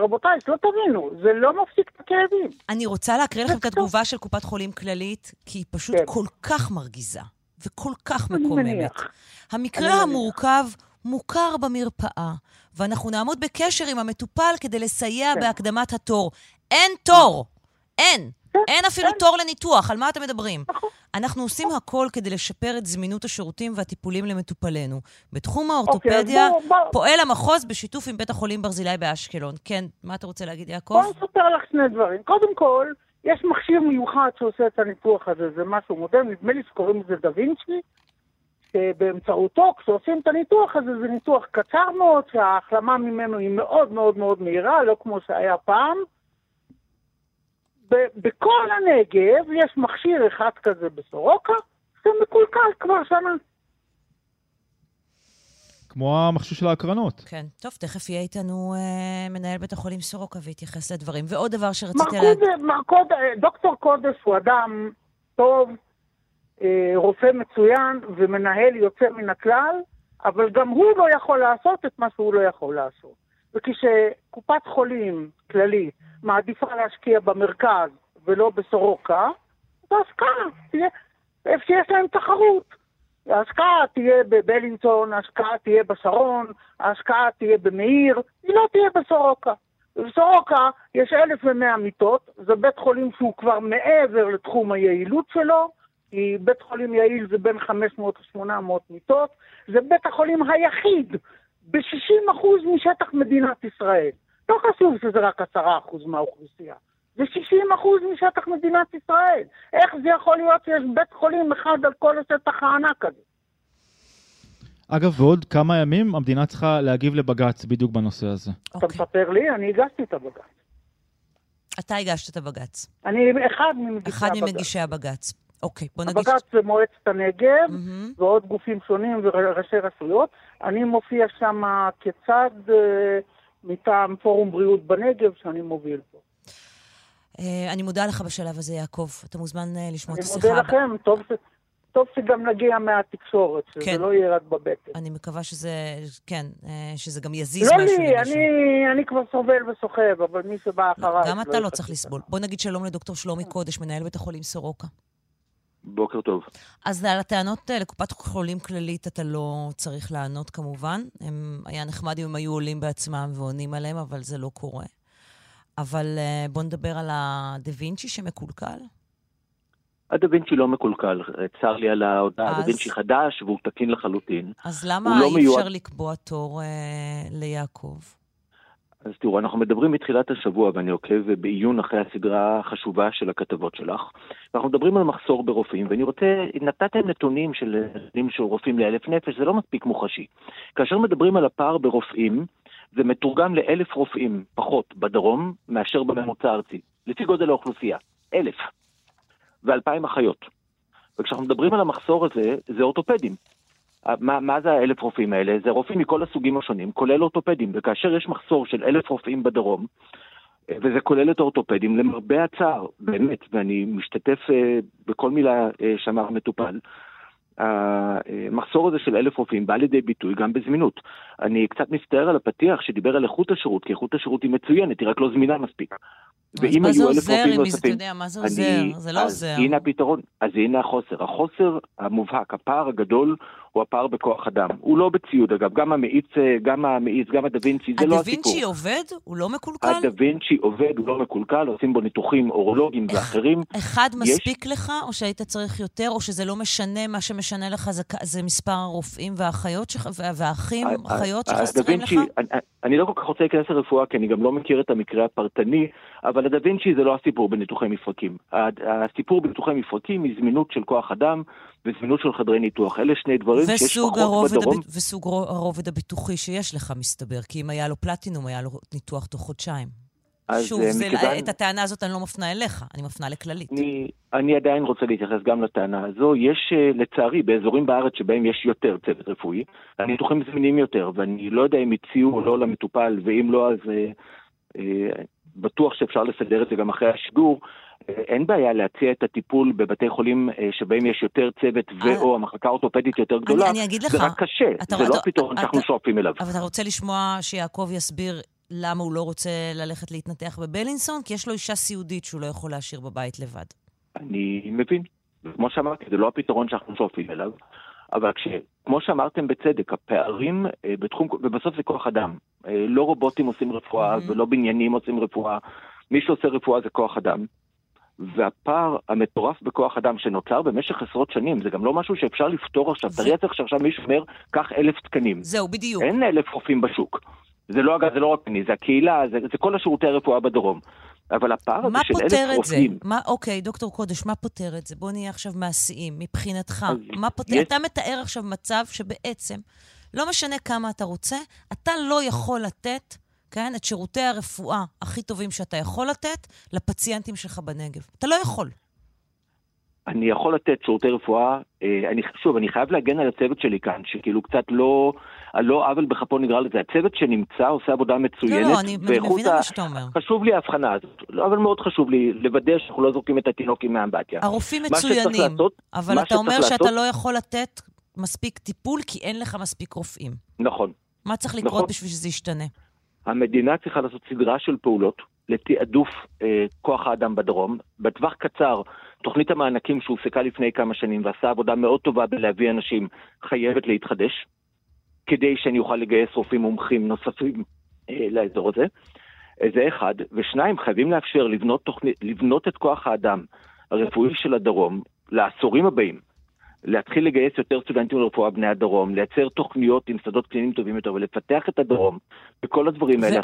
רבותיי, לא תבינו, זה לא מפסיק את הכאבים. אני רוצה להקריא לכם את התגובה של קופת חולים כללית, כי היא פשוט כל כך מרגיזה. וכל כך מקוממת. המקרה המורכב מוכר במרפאה, ואנחנו נעמוד בקשר עם המטופל כדי לסייע בהקדמת התור. אין תור! אין! אין אפילו תור לניתוח, על מה אתם מדברים? אנחנו עושים הכל כדי לשפר את זמינות השירותים והטיפולים למטופלנו. בתחום האורתופדיה פועל המחוז בשיתוף עם בית החולים ברזילי באשקלון. כן, מה אתה רוצה להגיד, יעקב? בוא נספר לך שני דברים. קודם כל, יש מכשיר מיוחד שעושה את הניתוח הזה, זה משהו מודרני, נדמה לי שקוראים לזה דה וינצ'י, שבאמצעותו, כשעושים את הניתוח הזה, זה ניתוח קצר מאוד, שההחלמה ממנו היא מאוד מאוד מאוד מהירה, לא כמו שהיה פעם. בכל הנגב יש מכשיר אחד כזה בסורוקה, זה מקולקל כבר שנה. כמו המחשוב של ההקרנות. כן, טוב, תכף יהיה איתנו מנהל בית החולים סורוקה והתייחס לדברים. ועוד דבר שרציתי דוקטור קודש הוא אדם טוב, רופא מצוין ומנהל יוצא מן הכלל, אבל גם הוא לא יכול לעשות את מה שהוא לא יכול לעשות. וכשקופת חולים כללית מעדיפה להשקיע במרכז ולא בסורוקה, אז כאן, איפה שיש להם תחרות. ההשקעה תהיה בבלינצון, ההשקעה תהיה בשרון, ההשקעה תהיה במאיר, היא לא תהיה בסורוקה. בסורוקה יש 1,100 מיטות, זה בית חולים שהוא כבר מעבר לתחום היעילות שלו, כי בית חולים יעיל זה בין 500 ל-800 מיטות, זה בית החולים היחיד ב-60% משטח מדינת ישראל. לא חשוב שזה רק 10% מהאוכלוסייה. זה 60% משטח מדינת ישראל. איך זה יכול להיות שיש בית חולים אחד על כל השטח הענק הזה? אגב, ועוד כמה ימים המדינה צריכה להגיב לבג"ץ בדיוק בנושא הזה. אתה מספר לי, אני הגשתי את הבג"ץ. אתה הגשת את הבג"ץ. אני אחד ממגישי הבג"ץ. אוקיי, בוא נגיש. הבג"ץ זה מועצת הנגב, ועוד גופים שונים וראשי רשויות. אני מופיע שם כצד מטעם פורום בריאות בנגב שאני מוביל פה. אני מודה לך בשלב הזה, יעקב. אתה מוזמן לשמוע את השיחה. אני מודה לכם. טוב שגם נגיע מהתקשורת, שזה לא יהיה רק בבטן. אני מקווה שזה גם יזיז משהו. לא לי, אני כבר סובל וסוחב, אבל מי שבא אחריי... גם אתה לא צריך לסבול. בוא נגיד שלום לדוקטור שלומי קודש, מנהל בית החולים סורוקה. בוקר טוב. אז על הטענות לקופת חולים כללית אתה לא צריך לענות כמובן. היה נחמד אם הם היו עולים בעצמם ועונים עליהם, אבל זה לא קורה. אבל בוא נדבר על הדה וינצ'י שמקולקל. הדה וינצ'י לא מקולקל, צר לי על ההודעה. הדה וינצ'י חדש והוא תקין לחלוטין. אז למה אי אפשר לקבוע תור ליעקב? אז תראו, אנחנו מדברים מתחילת השבוע, ואני עוקב בעיון אחרי הסדרה החשובה של הכתבות שלך, ואנחנו מדברים על מחסור ברופאים, ואני רוצה, נתתם נתונים של רופאים לאלף נפש, זה לא מספיק מוחשי. כאשר מדברים על הפער ברופאים, זה מתורגם ל1,000 רופאים פחות בדרום מאשר בממוצע הארצי, לפי גודל האוכלוסייה, 1,000, ו2,000 אחיות. וכשאנחנו מדברים על המחסור הזה, זה אורתופדים. מה זה 1,000 רופאים האלה? זה רופאים מכל הסוגים השונים, כולל אורתופדים, וכאשר יש מחסור של 1,000 רופאים בדרום, וזה כולל את האורתופדים, למרבה הצער, באמת, ואני משתתף בכל מילה שאמר מטופל, המחסור הזה של 1,000 רופאים בא לידי ביטוי גם בזמינות. אני קצת מסתער על הפתיח שדיבר על איכות השירות, כי איכות השירות היא מצוינת, היא רק לא זמינה מספיק. אז מה זה עוזר למי זה, אתה יודע, מה זה עוזר? זה לא עוזר. אז הנה הפתרון, אז הנה החוסר. החוסר המובהק, הפער הגדול, הוא הפער בכוח אדם. הוא לא בציוד, אגב, גם המאיץ, גם הדה וינצ'י, זה לא הסיפור. הדה וינצ'י עובד? הוא לא מקולקל? הדה וינצ'י עובד, הוא לא מקולקל, עושים בו ניתוחים אורולוגיים ואחרים. אחד מספיק לך, או שהיית צריך יותר, או שזה לא משנה, מה שמשנה לך זה מספר הרופאים והאחים, אחיות שחסרים לך? אני לא כל כך רוצה להיכנס לרפואה, כי אני גם לא מכיר את המקרה הפרטני, אבל הדה וינצ'י זה לא הסיפור בניתוחי מפרקים. הסיפור בניתוחי מפרקים היא זמינות של כוח אדם, וזמינות של חדרי ניתוח. אלה שני דברים שיש פחות בדרום. וסוג הרובד הביטוחי שיש לך מסתבר, כי אם היה לו פלטינום, היה לו ניתוח תוך חודשיים. שוב, את הטענה הזאת אני לא מפנה אליך, אני מפנה לכללית. אני עדיין רוצה להתייחס גם לטענה הזו. יש, לצערי, באזורים בארץ שבהם יש יותר צוות רפואי, הניתוחים זמינים יותר, ואני לא יודע אם הציעו או לא למטופל, ואם לא, אז בטוח שאפשר לסדר את זה גם אחרי השידור, אין בעיה להציע את הטיפול בבתי חולים שבהם יש יותר צוות ואו המחלקה האורתופדית יותר גדולה. אני אגיד לך. זה רק קשה, זה לא פתרון שאנחנו שואפים אליו. אבל אתה רוצה לשמוע שיעקב יסביר למה הוא לא רוצה ללכת להתנתח בבלינסון? כי יש לו אישה סיעודית שהוא לא יכול להשאיר בבית לבד. אני מבין. כמו שאמרתי, זה לא הפתרון שאנחנו שואפים אליו. אבל כמו שאמרתם בצדק, הפערים בתחום, ובסוף זה כוח אדם. לא רובוטים עושים רפואה ולא בניינים עושים רפואה. מי שעושה רפואה זה כוח אדם. והפער המטורף בכוח אדם שנוצר במשך עשרות שנים, זה גם לא משהו שאפשר לפתור עכשיו. תראה צריך שעכשיו מישהו אומר, כך 1,000 תקנים. זהו, בדיוק. אין 1,000 רופאים בשוק. זה לא, אגב, זה לא רק אני, זה הקהילה, זה כל השירותי הרפואה בדרום. אבל הפער הזה של 1,000 רופאים... אוקיי, דוקטור קודש, מה פותר את זה? בוא נהיה עכשיו מעשיים, מבחינתך. אתה מתאר עכשיו מצב שבעצם, לא משנה כמה אתה רוצה, אתה לא יכול לתת, כן, את שירותי הרפואה הכי טובים שאתה יכול לתת לפציינטים שלך בנגב. אתה לא יכול. אני יכול לתת שירותי רפואה, אני חייב להגן על הצוות שלי כאן, שכאילו קצת לא עוול בכפו נגרר לזה. הצוות שנמצא עושה עבודה מצוינת. לא, אני מבינה מה שאתה אומר. חשוב לי ההבחנה הזאת, אבל מאוד חשוב לי לוודא שאנחנו לא זורקים את התינוקים מהאמבטיה. הרופאים מצוינים, אבל אתה אומר שאתה לא יכול לתת מספיק טיפול, כי אין לך מספיק רופאים. נכון. מה צריך לקרות בשביל שזה ישתנה? המדינה צריכה לעשות סדרה של פעולות לתעדוף כוח האדם בדרום. בטווח קצר, תוכנית המענקים שהופסקה לפני כמה שנים ועשה עבודה מאוד טובה בלהביא אנשים חייבת להתחדש, כדי שאני אוכל לגייס רופאים מומחים נוספים לאזור הזה. זה אחד. ושניים, חייבים לאפשר לבנות את כוח האדם הרפואי של הדרום לעשורים הבאים. להתחיל לגייס יותר סטודנטים לרפואה בני הדרום, לייצר תוכניות עם שדות קליניים טובים יותר, ולפתח את הדרום, וכל הדברים האלה.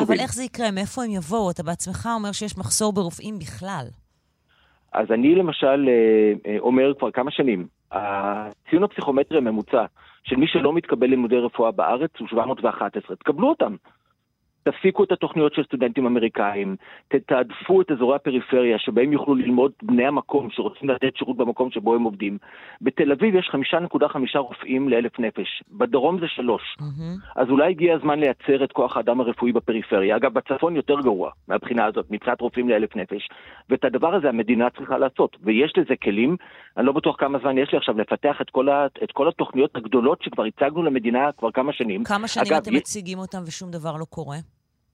אבל איך זה יקרה? מאיפה הם יבואו? אתה בעצמך אומר שיש מחסור ברופאים בכלל. אז אני למשל אומר כבר כמה שנים, הציון הפסיכומטרי הממוצע של מי שלא מתקבל לימודי רפואה בארץ הוא 711. תקבלו אותם. תפסיקו את התוכניות של סטודנטים אמריקאים, תעדפו את אזורי הפריפריה שבהם יוכלו ללמוד בני המקום שרוצים לתת שירות במקום שבו הם עובדים. בתל אביב יש 5.5 רופאים ל1,000 נפש, בדרום זה 3. אז אולי הגיע הזמן לייצר את כוח האדם הרפואי בפריפריה. אגב, בצפון יותר גרוע מהבחינה הזאת, מצאת רופאים ל1,000 נפש. ואת הדבר הזה המדינה צריכה לעשות, ויש לזה כלים. אני לא בטוח כמה זמן יש לי עכשיו לפתח את כל התוכניות הגדולות שכבר הצגנו למדינה כבר כמה שנים. כמה שנים אתם מציגים אותם ושום דבר לא קורה?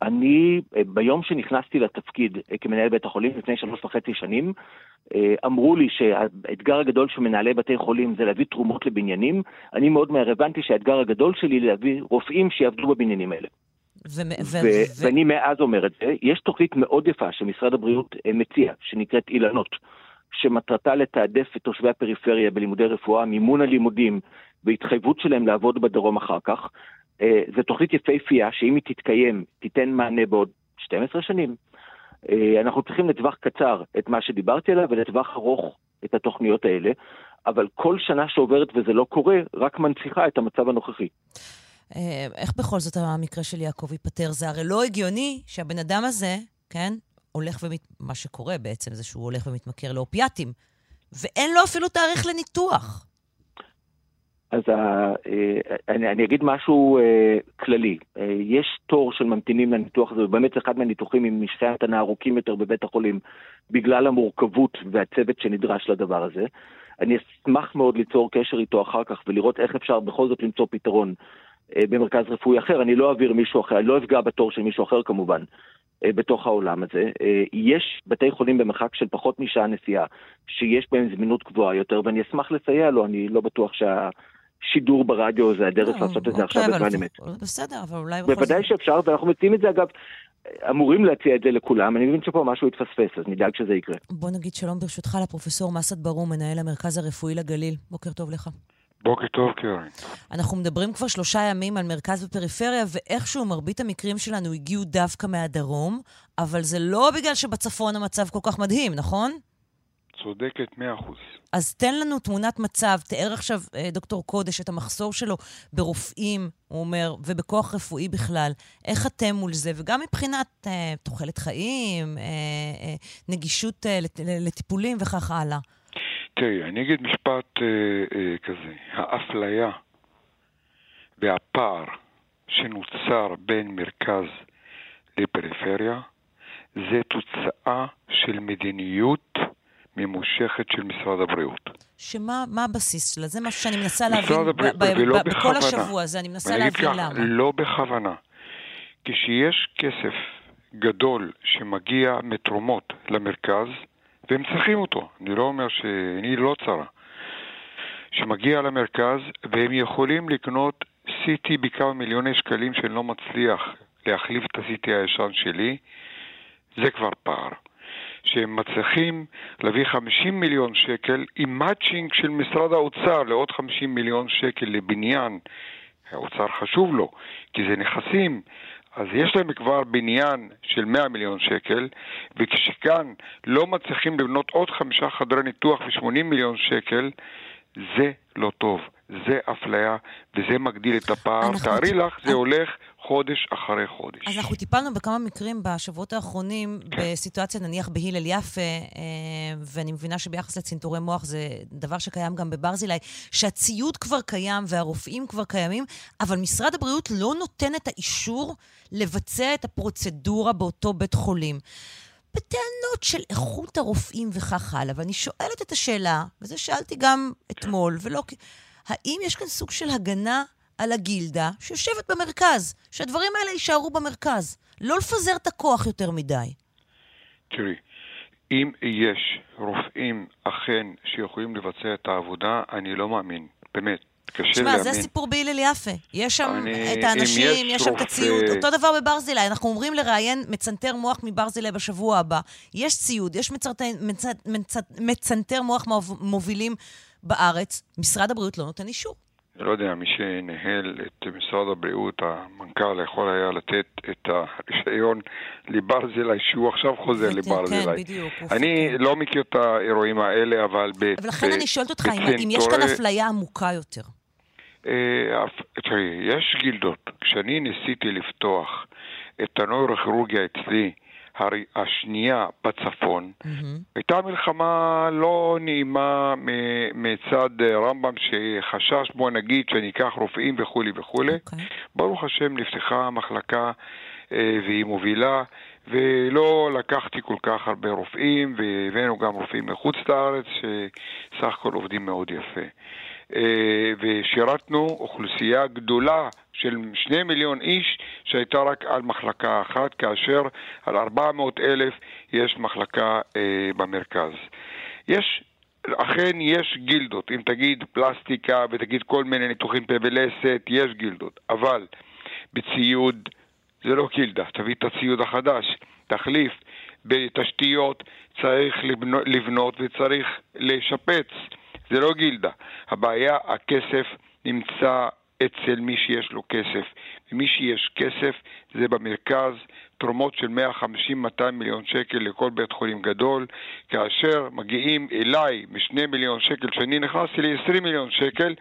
אני, ביום שנכנסתי לתפקיד כמנהל בית החולים, לפני 3.5 שנים, אמרו לי שהאתגר הגדול של מנהלי בתי חולים זה להביא תרומות לבניינים. אני מאוד מהרבנתי שהאתגר הגדול שלי להביא רופאים שיעבדו בבניינים האלה. ואני מאז אומר את זה. יש תוכנית מאוד יפה שמשרד הבריאות מציע, שנקראת אילנות, שמטרתה לתעדף את תושבי הפריפריה בלימודי רפואה, מימון הלימודים והתחייבות שלהם לעבוד בדרום אחר כך. זו תוכנית יפהפייה שאם היא תתקיים, תיתן מענה בעוד 12 שנים. אנחנו צריכים לטווח קצר את מה שדיברתי עליו, ולטווח ארוך את התוכניות האלה, אבל כל שנה שעוברת וזה לא קורה, רק מנציחה את המצב הנוכחי. איך בכל זאת המקרה של יעקב ייפטר? זה הרי לא הגיוני שהבן אדם הזה, כן, הולך מה שקורה בעצם זה שהוא הולך ומתמכר לאופיאטים, ואין לו אפילו תאריך לניתוח. אז אני אגיד משהו כללי. יש תור של ממתינים לניתוח הזה, ובאמת זה אחד מהניתוחים עם משכי המתנה ארוכים יותר בבית החולים, בגלל המורכבות והצוות שנדרש לדבר הזה. אני אשמח מאוד ליצור קשר איתו אחר כך, ולראות איך אפשר בכל זאת למצוא פתרון במרכז רפואי אחר. אני לא אעביר מישהו אחר, אני לא אפגע בתור של מישהו אחר כמובן, בתוך העולם הזה. יש בתי חולים במרחק של פחות משעה נסיעה, שיש בהם זמינות גבוהה יותר, ואני אשמח לסייע לו. אני לא בטוח שידור ברדיו זה הדרך לעשות את זה עכשיו בזמן אמת. בסדר, אבל אולי בוודאי שאפשר, ואנחנו מציעים את זה, אגב, אמורים להציע את זה לכולם. אני מבין שפה משהו יתפספס, אז נדאג שזה יקרה. בוא נגיד שלום ברשותך לפרופסור מסעד ברהום, מנהל המרכז הרפואי לגליל. בוקר טוב לך. בוקר טוב, קרן. אנחנו מדברים כבר 3 ימים על מרכז ופריפריה, ואיכשהו מרבית המקרים שלנו הגיעו דווקא מהדרום, אבל זה לא בגלל שבצפון המצב כל כך מדהים, נכון? צודקת 100%. אז תן לנו תמונת מצב, תאר עכשיו דוקטור קודש את המחסור שלו ברופאים, הוא אומר, ובכוח רפואי בכלל. איך אתם מול זה? וגם מבחינת תוחלת חיים, נגישות לטיפולים וכך הלאה. תראי, אני אגיד משפט כזה. האפליה והפער שנוצר בין מרכז לפריפריה, זה תוצאה של מדיניות ממושכת של משרד הבריאות. שמה הבסיס שלה? זה משהו שאני מנסה להבין בכל השבוע הזה, אני מנסה להבין למה. לא בכוונה. כשיש כסף גדול שמגיע מתרומות למרכז, והם צריכים אותו, אני לא אומר שאני לא צרה, שמגיע למרכז והם יכולים לקנות CT בכמה מיליוני שקלים שאני לא מצליח להחליף את ה-CT הישן שלי, זה כבר פער. שהם מצליחים להביא 50 מיליון שקל עם מאצ'ינג של משרד האוצר לעוד 50 מיליון שקל לבניין האוצר חשוב לו, כי זה נכסים, אז יש להם כבר בניין של 100 מיליון שקל, וכשכאן לא מצליחים לבנות עוד 5 חדרי ניתוח ו-80 מיליון שקל, זה לא טוב, זה אפליה, וזה מגדיל את הפער. תארי לך, זה הולך חודש אחרי חודש. אז אנחנו טיפלנו בכמה מקרים בשבועות האחרונים, בסיטואציה נניח בהילל יפה, ואני מבינה שביחס לצנתורי מוח זה דבר שקיים גם בברזילי, שהציוד כבר קיים והרופאים כבר קיימים, אבל משרד הבריאות לא נותן את האישור לבצע את הפרוצדורה באותו בית חולים. בטענות של איכות הרופאים וכך הלאה, ואני שואלת את השאלה, וזה שאלתי גם אתמול, ולא, האם יש כאן סוג של הגנה על הגילדה שיושבת במרכז, שהדברים האלה יישארו במרכז, לא לפזר את הכוח יותר מדי? תראי, אם יש רופאים אכן שיכולים לבצע את העבודה, אני לא מאמין, באמת. תשמע, זה סיפור בהילל יפה. יש שם את האנשים, יש שם את הציוד. אותו דבר בברזילי. אנחנו אומרים לראיין מצנתר מוח מברזילי בשבוע הבא. יש ציוד, יש מצנתר מוח מובילים בארץ. משרד הבריאות לא נותן אישור. אני לא יודע, מי שנהל את משרד הבריאות, המנכ"ל יכול היה לתת את הרישיון לברזילי, שהוא עכשיו חוזר לברזילי. אני לא מכיר את האירועים האלה, אבל... ולכן אני שואלת אותך, אם יש כאן אפליה עמוקה יותר. תראי, יש גילדות. כשאני ניסיתי לפתוח את הנוירוכירורגיה אצלי, השנייה בצפון, הייתה מלחמה לא נעימה מצד רמב"ם שחשש, בוא נגיד שניקח רופאים וכולי וכולי. ברוך השם נפתחה מחלקה והיא מובילה, ולא לקחתי כל כך הרבה רופאים, והבאנו גם רופאים מחוץ לארץ שסך הכל עובדים מאוד יפה. ושירתנו אוכלוסייה גדולה של 2 מיליון איש שהייתה רק על מחלקה אחת, כאשר על 400,000 יש מחלקה במרכז. אכן יש גילדות, אם תגיד פלסטיקה ותגיד כל מיני ניתוחים פה ולסת, יש גילדות, אבל בציוד זה לא גילדה, תביא את הציוד החדש, תחליף. בתשתיות צריך לבנות וצריך לשפץ, זה לא גילדה. הבעיה, הכסף נמצא אצל מי שיש לו כסף. ומי שיש כסף זה במרכז, תרומות של 150-200 מיליון שקל לכל בית חולים גדול, כאשר מגיעים אליי מ2 מיליון שקל, שאני נכנסתי ל20 מיליון שקל,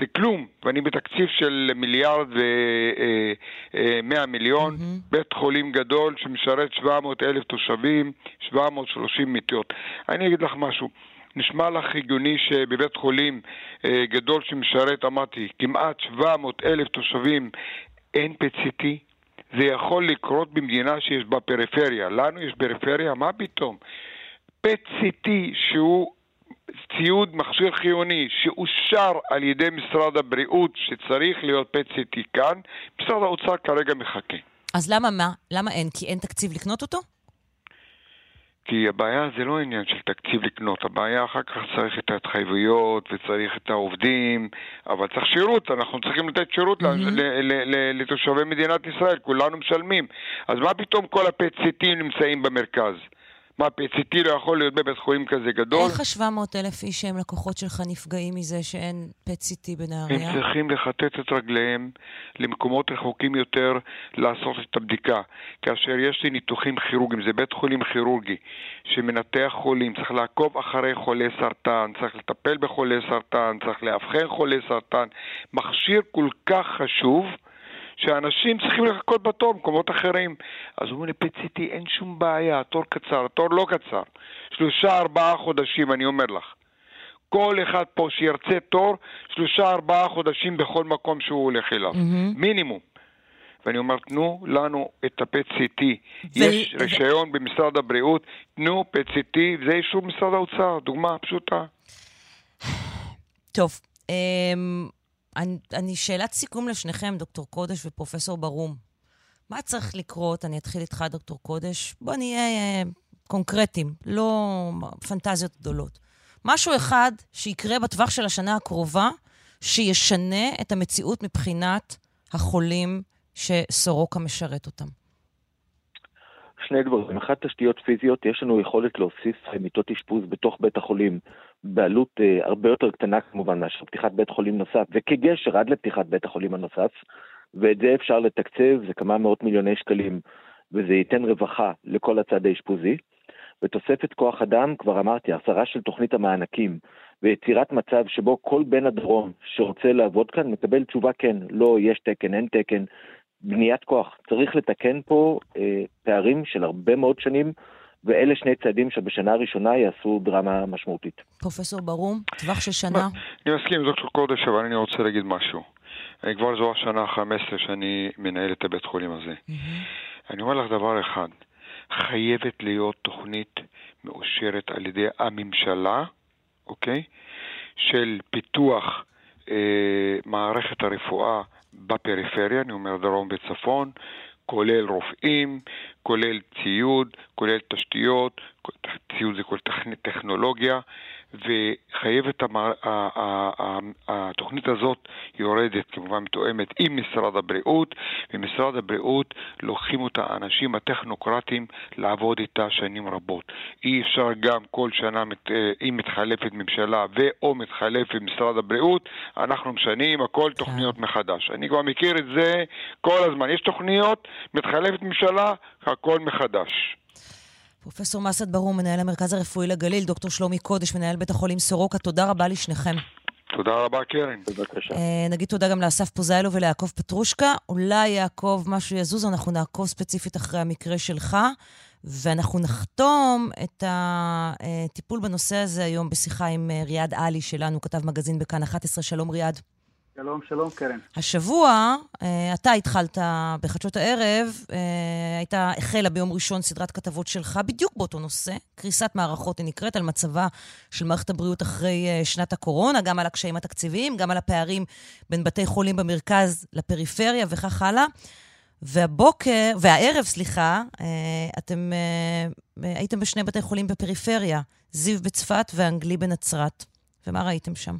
זה כלום, ואני בתקציב של 1,100 מיליון, בית חולים גדול שמשרת 700,000 תושבים, 730 מיטות. אני אגיד לך משהו, נשמע לך הגיוני שבבית חולים גדול שמשרת, אמרתי, כמעט 700,000 תושבים, אין PET. זה יכול לקרות במדינה שיש בה פריפריה. לנו יש פריפריה, מה פתאום? PET שהוא ציוד מכשיר חיוני, שאושר על ידי משרד הבריאות שצריך להיות PET כאן, משרד האוצר כרגע מחכה. אז למה מה? למה אין? כי אין תקציב לקנות אותו? כי הבעיה זה לא עניין של תקציב לקנות, הבעיה אחר כך צריך את ההתחייבויות וצריך את העובדים, אבל צריך שירות, אנחנו צריכים לתת שירות לתושבי מדינת ישראל, כולנו משלמים. אז מה פתאום כל הפציטים נמצאים במרכז? מה, פציטי לא יכול להיות בבית חולים כזה גדול? איך 700,000 איש שהם לקוחות שלך נפגעים מזה שאין פציטי בנהריה? הם צריכים לחטט את רגליהם למקומות רחוקים יותר לעשות את הבדיקה. כאשר יש לי ניתוחים חירורגיים, זה בית חולים חירורגי שמנתח חולים, צריך לעקוב אחרי חולי סרטן, צריך לטפל בחולי סרטן, צריך לאבחן חולי סרטן. מכשיר כל כך חשוב שאנשים צריכים לחכות בתור במקומות אחרים. אז אומרים לי, PET אין שום בעיה, התור קצר, התור לא קצר. 3-4 חודשים, אני אומר לך. כל אחד פה שירצה תור, 3-4 חודשים בכל מקום שהוא הולך אליו. מינימום. ואני אומר, תנו לנו את ה-PET. יש רישיון במשרד הבריאות, תנו PET, וזה אישור משרד האוצר, דוגמה פשוטה. טוב, אני שאלת סיכום לשניכם, דוקטור קודש ופרופסור ברום. מה צריך לקרות? אני אתחיל איתך, דוקטור קודש. בוא נהיה קונקרטים, לא פנטזיות גדולות. משהו אחד שיקרה בטווח של השנה הקרובה, שישנה את המציאות מבחינת החולים שסורוקה משרת אותם. 2 דברים. 1, תשתיות פיזיות, יש לנו יכולת להוסיף מיטות אשפוז בתוך בית החולים. בעלות הרבה יותר קטנה כמובן מאשר פתיחת בית חולים נוסף, וכגשר עד לפתיחת בית החולים הנוסף, ואת זה אפשר לתקצב, זה כמה מאות מיליוני שקלים, וזה ייתן רווחה לכל הצד האשפוזי, ותוספת כוח אדם, כבר אמרתי, החזרה של תוכנית המענקים, ויצירת מצב שבו כל בן הדרום שרוצה לעבוד כאן, מקבל תשובה כן, לא, יש תקן, אין תקן, בניית כוח. צריך לתקן פה פערים של הרבה מאוד שנים, ואלה שני צעדים שבשנה הראשונה יעשו דרמה משמעותית. פרופסור ברום, טווח של שנה. אני מסכים, דוקטור קודש, אבל אני רוצה להגיד משהו. אני כבר זו השנה 15 שאני מנהל את הבית חולים הזה. אני אומר לך דבר אחד, חייבת להיות תוכנית מאושרת על ידי הממשלה, אוקיי? של פיתוח מערכת הרפואה בפריפריה, אני אומר דרום וצפון, כולל רופאים, כולל ציוד, כולל תשתיות, ציוד זה כל טכנולוגיה, וחייבת התוכנית הזאת יורדת, כמובן מתואמת עם משרד הבריאות, ומשרד הבריאות לוקחים אותה האנשים הטכנוקרטיים לעבוד איתה שנים רבות. אי אפשר גם כל שנה, אם מתחלפת ממשלה ואו מתחלפת משרד הבריאות, אנחנו משנים הכל תוכניות מחדש. אני כבר מכיר את זה כל הזמן. יש תוכניות, מתחלפת ממשלה, הכל מחדש. פרופסור מסעד ברהום, מנהל המרכז הרפואי לגליל, דוקטור שלומי קודש, מנהל בית החולים סורוקה, תודה רבה לשניכם. תודה רבה, קרן. בבקשה. נגיד תודה גם לאסף פוזיילוב וליעקב פטרושקה. אולי יעקב משהו יזוז, אנחנו נעקוב ספציפית אחרי המקרה שלך, ואנחנו נחתום את הטיפול בנושא הזה היום בשיחה עם ריאד עלי שלנו, כתב מגזין בכאן 11. שלום ריאד. שלום, שלום, קרן. השבוע, אתה התחלת בחדשות הערב, החלה ביום ראשון סדרת כתבות שלך, בדיוק באותו נושא, קריסת מערכות נקראת, על מצבה של מערכת הבריאות אחרי שנת הקורונה, גם על הקשיים התקציביים, גם על הפערים בין בתי חולים במרכז לפריפריה וכך הלאה. והערב, אתם הייתם בשני בתי חולים בפריפריה, זיו בצפת ואנגלי בנצרת. ומה ראיתם שם?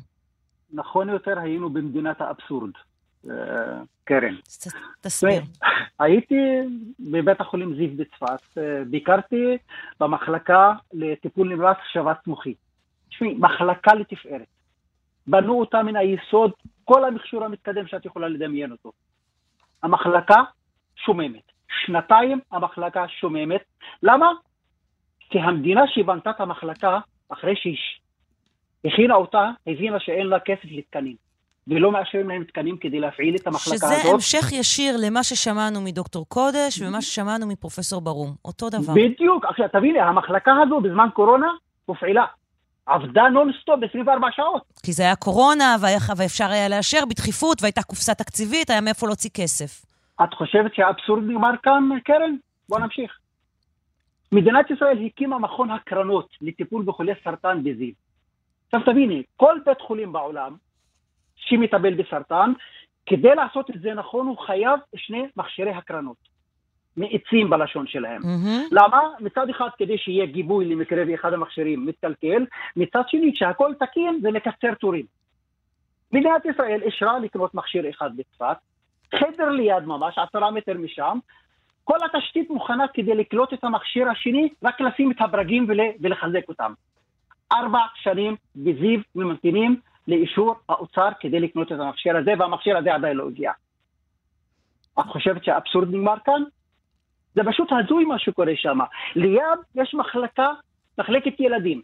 נכון יותר, היינו במדינת האבסורד, קרן. תסביר. הייתי בבית החולים זיו בצפת, ביקרתי במחלקה לטיפול נמרץ שבץ מוחי. תשמעי, מחלקה לתפארת. בנו אותה מן היסוד, כל המכשור המתקדם שאת יכולה לדמיין אותו. המחלקה שוממת. שנתיים המחלקה שוממת. למה? כי המדינה שבנתה את המחלקה, אחרי שיש, הכינה אותה, הבינה שאין לה כסף לתקנים, ולא מאשרים להם תקנים כדי להפעיל את המחלקה שזה הזאת. שזה המשך ישיר למה ששמענו מדוקטור קודש, ומה ששמענו מפרופסור ברום. אותו דבר. בדיוק. עכשיו, תביני, המחלקה הזו בזמן קורונה הופעילה. עבדה נונסטופ 24 שעות. כי זה היה קורונה, ואפשר היה לאשר בדחיפות, והייתה קופסה תקציבית, היה מאיפה להוציא כסף. את חושבת שהאבסורד נגמר כאן, קרן? בוא נמשיך. מדינת ישראל הקימה מכון הקרנות לטיפול בחולי סרטן בזיו. עכשיו תביני, כל בית חולים בעולם שמטפל בסרטן, כדי לעשות את זה נכון, הוא חייב שני מכשירי הקרנות, מאיצים בלשון שלהם. למה? מצד אחד, כדי שיהיה גיבוי למקרה ואחד המכשירים מתקלקל, מצד שני, כשהכל תקין, זה מקצר תורים. מדינת ישראל אישרה לקנות מכשיר אחד בצפת, חדר ליד ממש, 10 מטר משם, כל התשתית מוכנה כדי לקלוט את המכשיר השני, רק לשים את הברגים ולחזק אותם. 4 שנים בזיו ממתינים לאישור האוצר כדי לקנות את המכשיר הזה, והמכשיר הזה עדיין לא הגיע. את חושבת שהאבסורד נגמר כאן? זה פשוט הזוי מה שקורה שם. ליד יש מחלקת ילדים.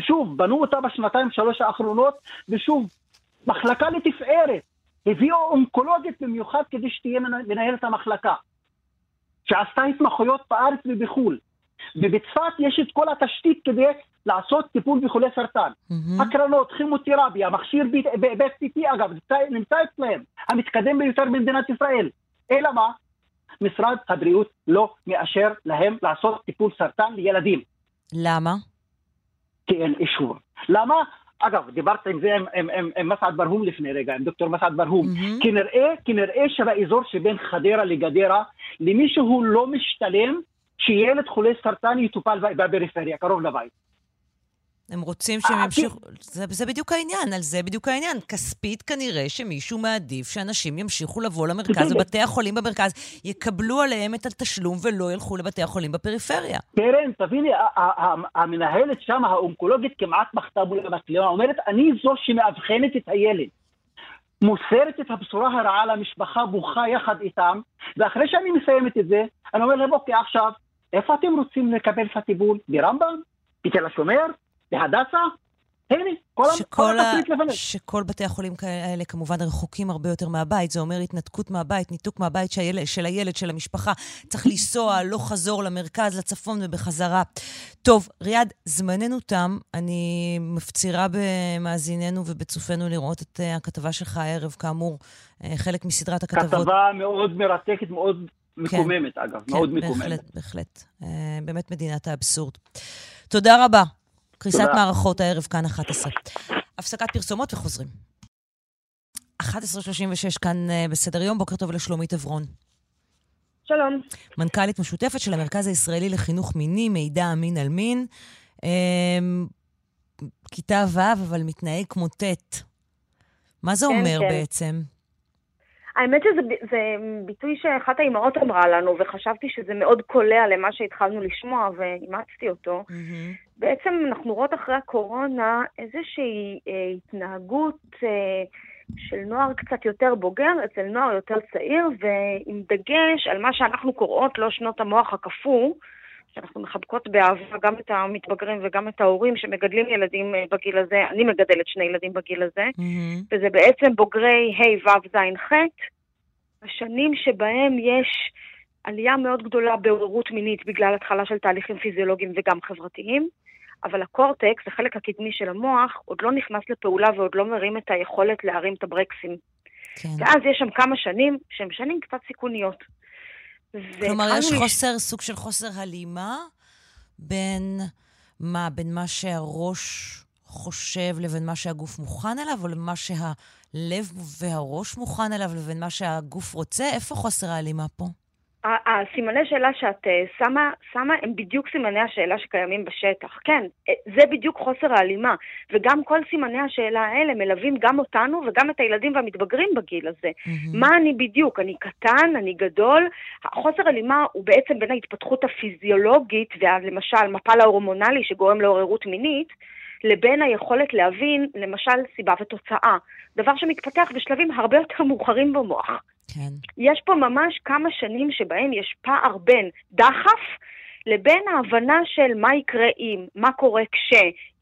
שוב, בנו אותה ב2-3 האחרונות, ושוב, מחלקה לתפארת. הביאו אונקולוגית במיוחד כדי שתהיה מנהלת המחלקה, שעשתה התמחויות בארץ ובחול. ובצפת יש את כל התשתית כדי לעשות טיפול בחולי סרטן. הקרנות, כימותרפיה, מכשיר PET, אגב, נמצא אצלם, המתקדם ביותר במדינת ישראל. אלא מה? משרד הבריאות לא מאשר להם לעשות טיפול סרטן לילדים. למה? כי אין אישור. למה? אגב, דיברת עם זה עם מסעד ברהום לפני רגע, עם דוקטור מסעד ברהום. כנראה שבאזור שבין חדרה לגדרה, למישהו לא משתלם שילד חולי סרטן יטופל בפריפריה, קרוב לבית. הם רוצים שהם ימשיכו, זה בדיוק העניין, על זה בדיוק העניין. כספית כנראה שמישהו מעדיף שאנשים ימשיכו לבוא למרכז, ובתי החולים במרכז יקבלו עליהם את התשלום ולא ילכו לבתי החולים בפריפריה. קרן, תביני, המנהלת שם, האונקולוגית, כמעט מחתה מול המקליון, אומרת, אני זו שמאבחנת את הילד. מוסרת את הבשורה הרעה למשפחה, בוכה יחד איתם, ואחרי שאני מסיימת את זה, אני אומר להם, אוקיי, עכשיו, איפה אתם רוצים לקבל את הטיפול? ברמב"ם? בתל השומר? בהדסה? הנה, שכל בתי החולים האלה כמובן רחוקים הרבה יותר מהבית, זה אומר התנתקות מהבית, ניתוק מהבית של הילד, של המשפחה, צריך לנסוע, לא חזור למרכז, לצפון ובחזרה. טוב, ריאד, זמננו תם, אני מפצירה במאזיננו ובצופנו לראות את הכתבה שלך הערב, כאמור, חלק מסדרת הכתבות. כתבה מאוד מרתקת, מאוד מקוממת אגב, מאוד מקוממת. בהחלט, בהחלט. באמת מדינת האבסורד. תודה רבה. קריסת מערכות הערב כאן 11. הפסקת פרסומות וחוזרים. 11:36 כאן בסדר יום. בוקר טוב לשלומית אברון. שלום. מנכ"לית משותפת של המרכז הישראלי לחינוך מיני, מידע מין על מין. כיתה ו' אבל מתנהג כמו ת'. מה זה אומר בעצם? האמת שזה ביטוי שאחת האימהות אמרה לנו, וחשבתי שזה מאוד קולע למה שהתחלנו לשמוע, ואימצתי אותו. בעצם אנחנו רואות אחרי הקורונה איזושהי התנהגות של נוער קצת יותר בוגר, אצל נוער יותר צעיר, ועם דגש על מה שאנחנו קוראות לו שנות המוח הכפוא, שאנחנו מחבקות באהבה גם את המתבגרים וגם את ההורים שמגדלים ילדים בגיל הזה. אני מגדלת שני ילדים בגיל הזה, וזה בעצם בוגרי ה' ו' ז' ח', השנים שבהם יש עלייה מאוד גדולה בעוררות מינית בגלל התחלה של תהליכים פיזיולוגיים וגם חברתיים, אבל הקורטקס, החלק הקדמי של המוח, עוד לא נכנס לפעולה ועוד לא מרים את היכולת להרים את הברקסים. ואז יש שם כמה שנים שהם שנים קצת סיכוניות. כלומר, יש חוסר, סוג של חוסר הלימה בין מה שהראש חושב לבין מה שהגוף מוכן אליו, או למה שהלב והראש מוכן אליו לבין מה שהגוף רוצה. איפה חוסר ההלימה פה? הסימני שאלה שאת שמה הם בדיוק סימני השאלה שקיימים בשטח. כן, זה בדיוק חוסר ההלימה. וגם כל סימני השאלה האלה מלווים גם אותנו וגם את הילדים והמתבגרים בגיל הזה. מה אני בדיוק? אני קטן? אני גדול? החוסר ההלימה הוא בעצם בין ההתפתחות הפיזיולוגית, ולמשל מפל ההורמונלי שגורם לעוררות מינית, לבין היכולת להבין, למשל, סיבה ותוצאה. דבר שמתפתח בשלבים הרבה יותר מאוחרים במוח. כן. יש פה ממש כמה שנים שבהם יש פער בין דחף לבין ההבנה של מה יקרה אם, מה קורה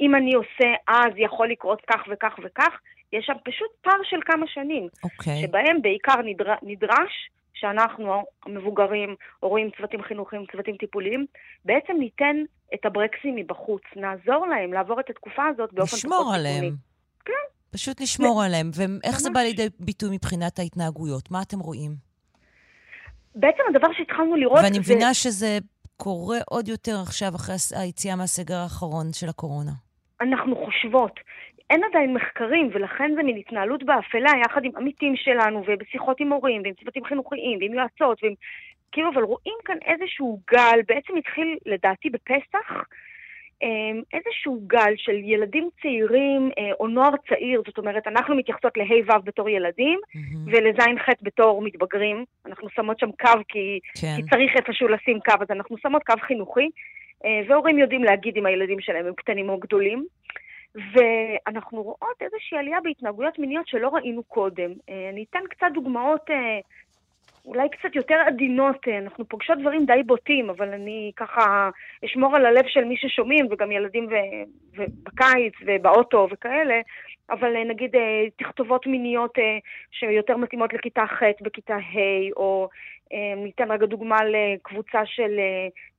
אם אני עושה אז יכול לקרות כך וכך וכך. יש שם פשוט פער של כמה שנים, שבהם בעיקר נדרש שאנחנו, המבוגרים, הורים, צוותים חינוכיים, צוותים טיפוליים, בעצם ניתן את הברקסים מבחוץ, נעזור להם לעבור את התקופה הזאת באופן פחות טיפולי. נשמור עליהם. כן. פשוט נשמור עליהם. ואיך זה בא לידי ביטוי מבחינת ההתנהגויות? מה אתם רואים? בעצם הדבר שהתחלנו לראות... ואני מבינה שזה קורה עוד יותר עכשיו, אחרי היציאה מהסגר האחרון של הקורונה. אנחנו חושבות. אין עדיין מחקרים, ולכן זה מן התנהלות באפלה, יחד עם עמיתים שלנו, ובשיחות עם הורים, ועם צוותים חינוכיים, ועם יועצות, ועם... כאילו, אבל רואים כאן איזשהו גל, בעצם התחיל לדעתי בפסח, איזשהו גל של ילדים צעירים או נוער צעיר, זאת אומרת, אנחנו מתייחסות ל-ה' ו' בתור ילדים, ול-ז' ח' בתור מתבגרים, אנחנו שמות שם קו, כי צריך איפשהו לשים קו, אז אנחנו שמות קו חינוכי, והורים יודעים להגיד אם הילדים שלהם הם קטנים או גדולים, ואנחנו רואות איזושהי עלייה בהתנהגויות מיניות שלא ראינו קודם. אני אתן קצת דוגמאות אולי קצת יותר עדינות, אנחנו פוגשות דברים די בוטים, אבל אני ככה אשמור על הלב של מי ששומעים, וגם ילדים בקיץ ובאוטו וכאלה, אבל נגיד תכתובות מיניות שיותר מתאימות לכיתה ח' בכיתה ה', או ניתן רגע דוגמה לקבוצה של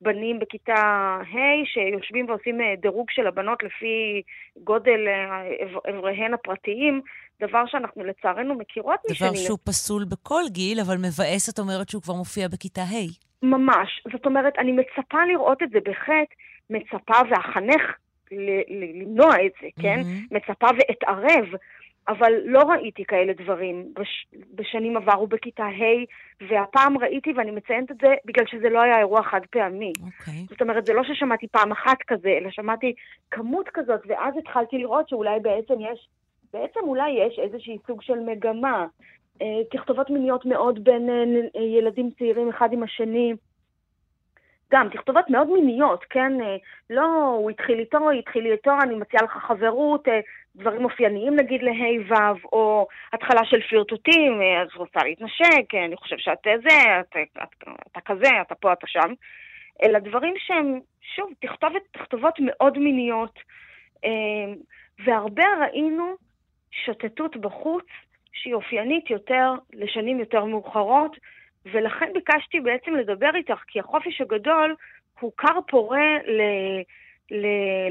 בנים בכיתה ה' שיושבים ועושים דירוג של הבנות לפי גודל אבריהן הפרטיים, דבר שאנחנו לצערנו מכירות משנים. דבר שהוא פסול בכל גיל, אבל מבאסת אומרת שהוא כבר מופיע בכיתה ה'. ממש. זאת אומרת, אני מצפה לראות את זה בחטא, מצפה והחנך למנוע את זה, כן? מצפה ואתערב. אבל לא ראיתי כאלה דברים בשנים עברו בכיתה ה', והפעם ראיתי, ואני מציינת את זה, בגלל שזה לא היה אירוע חד פעמי. Okay. זאת אומרת, זה לא ששמעתי פעם אחת כזה, אלא שמעתי כמות כזאת, ואז התחלתי לראות שאולי בעצם אולי יש איזושהי סוג של מגמה, תכתובות מיניות מאוד בין ילדים צעירים אחד עם השני, גם תכתובות מאוד מיניות, כן? לא, הוא התחיל איתו, אני מציעה לך חברות, דברים אופייניים נגיד להיוו, או התחלה של פרטוטים, אז רוצה להתנשק, אני חושב שאתה זה, אתה כזה, אתה פה, אתה שם. אלא דברים שהם, שוב, תכתובות מאוד מיניות, והרבה ראינו שוטטות בחוץ, שהיא אופיינית יותר, לשנים יותר מאוחרות, ולכן ביקשתי בעצם לדבר איתך, כי החופש הגדול הוא קר פורה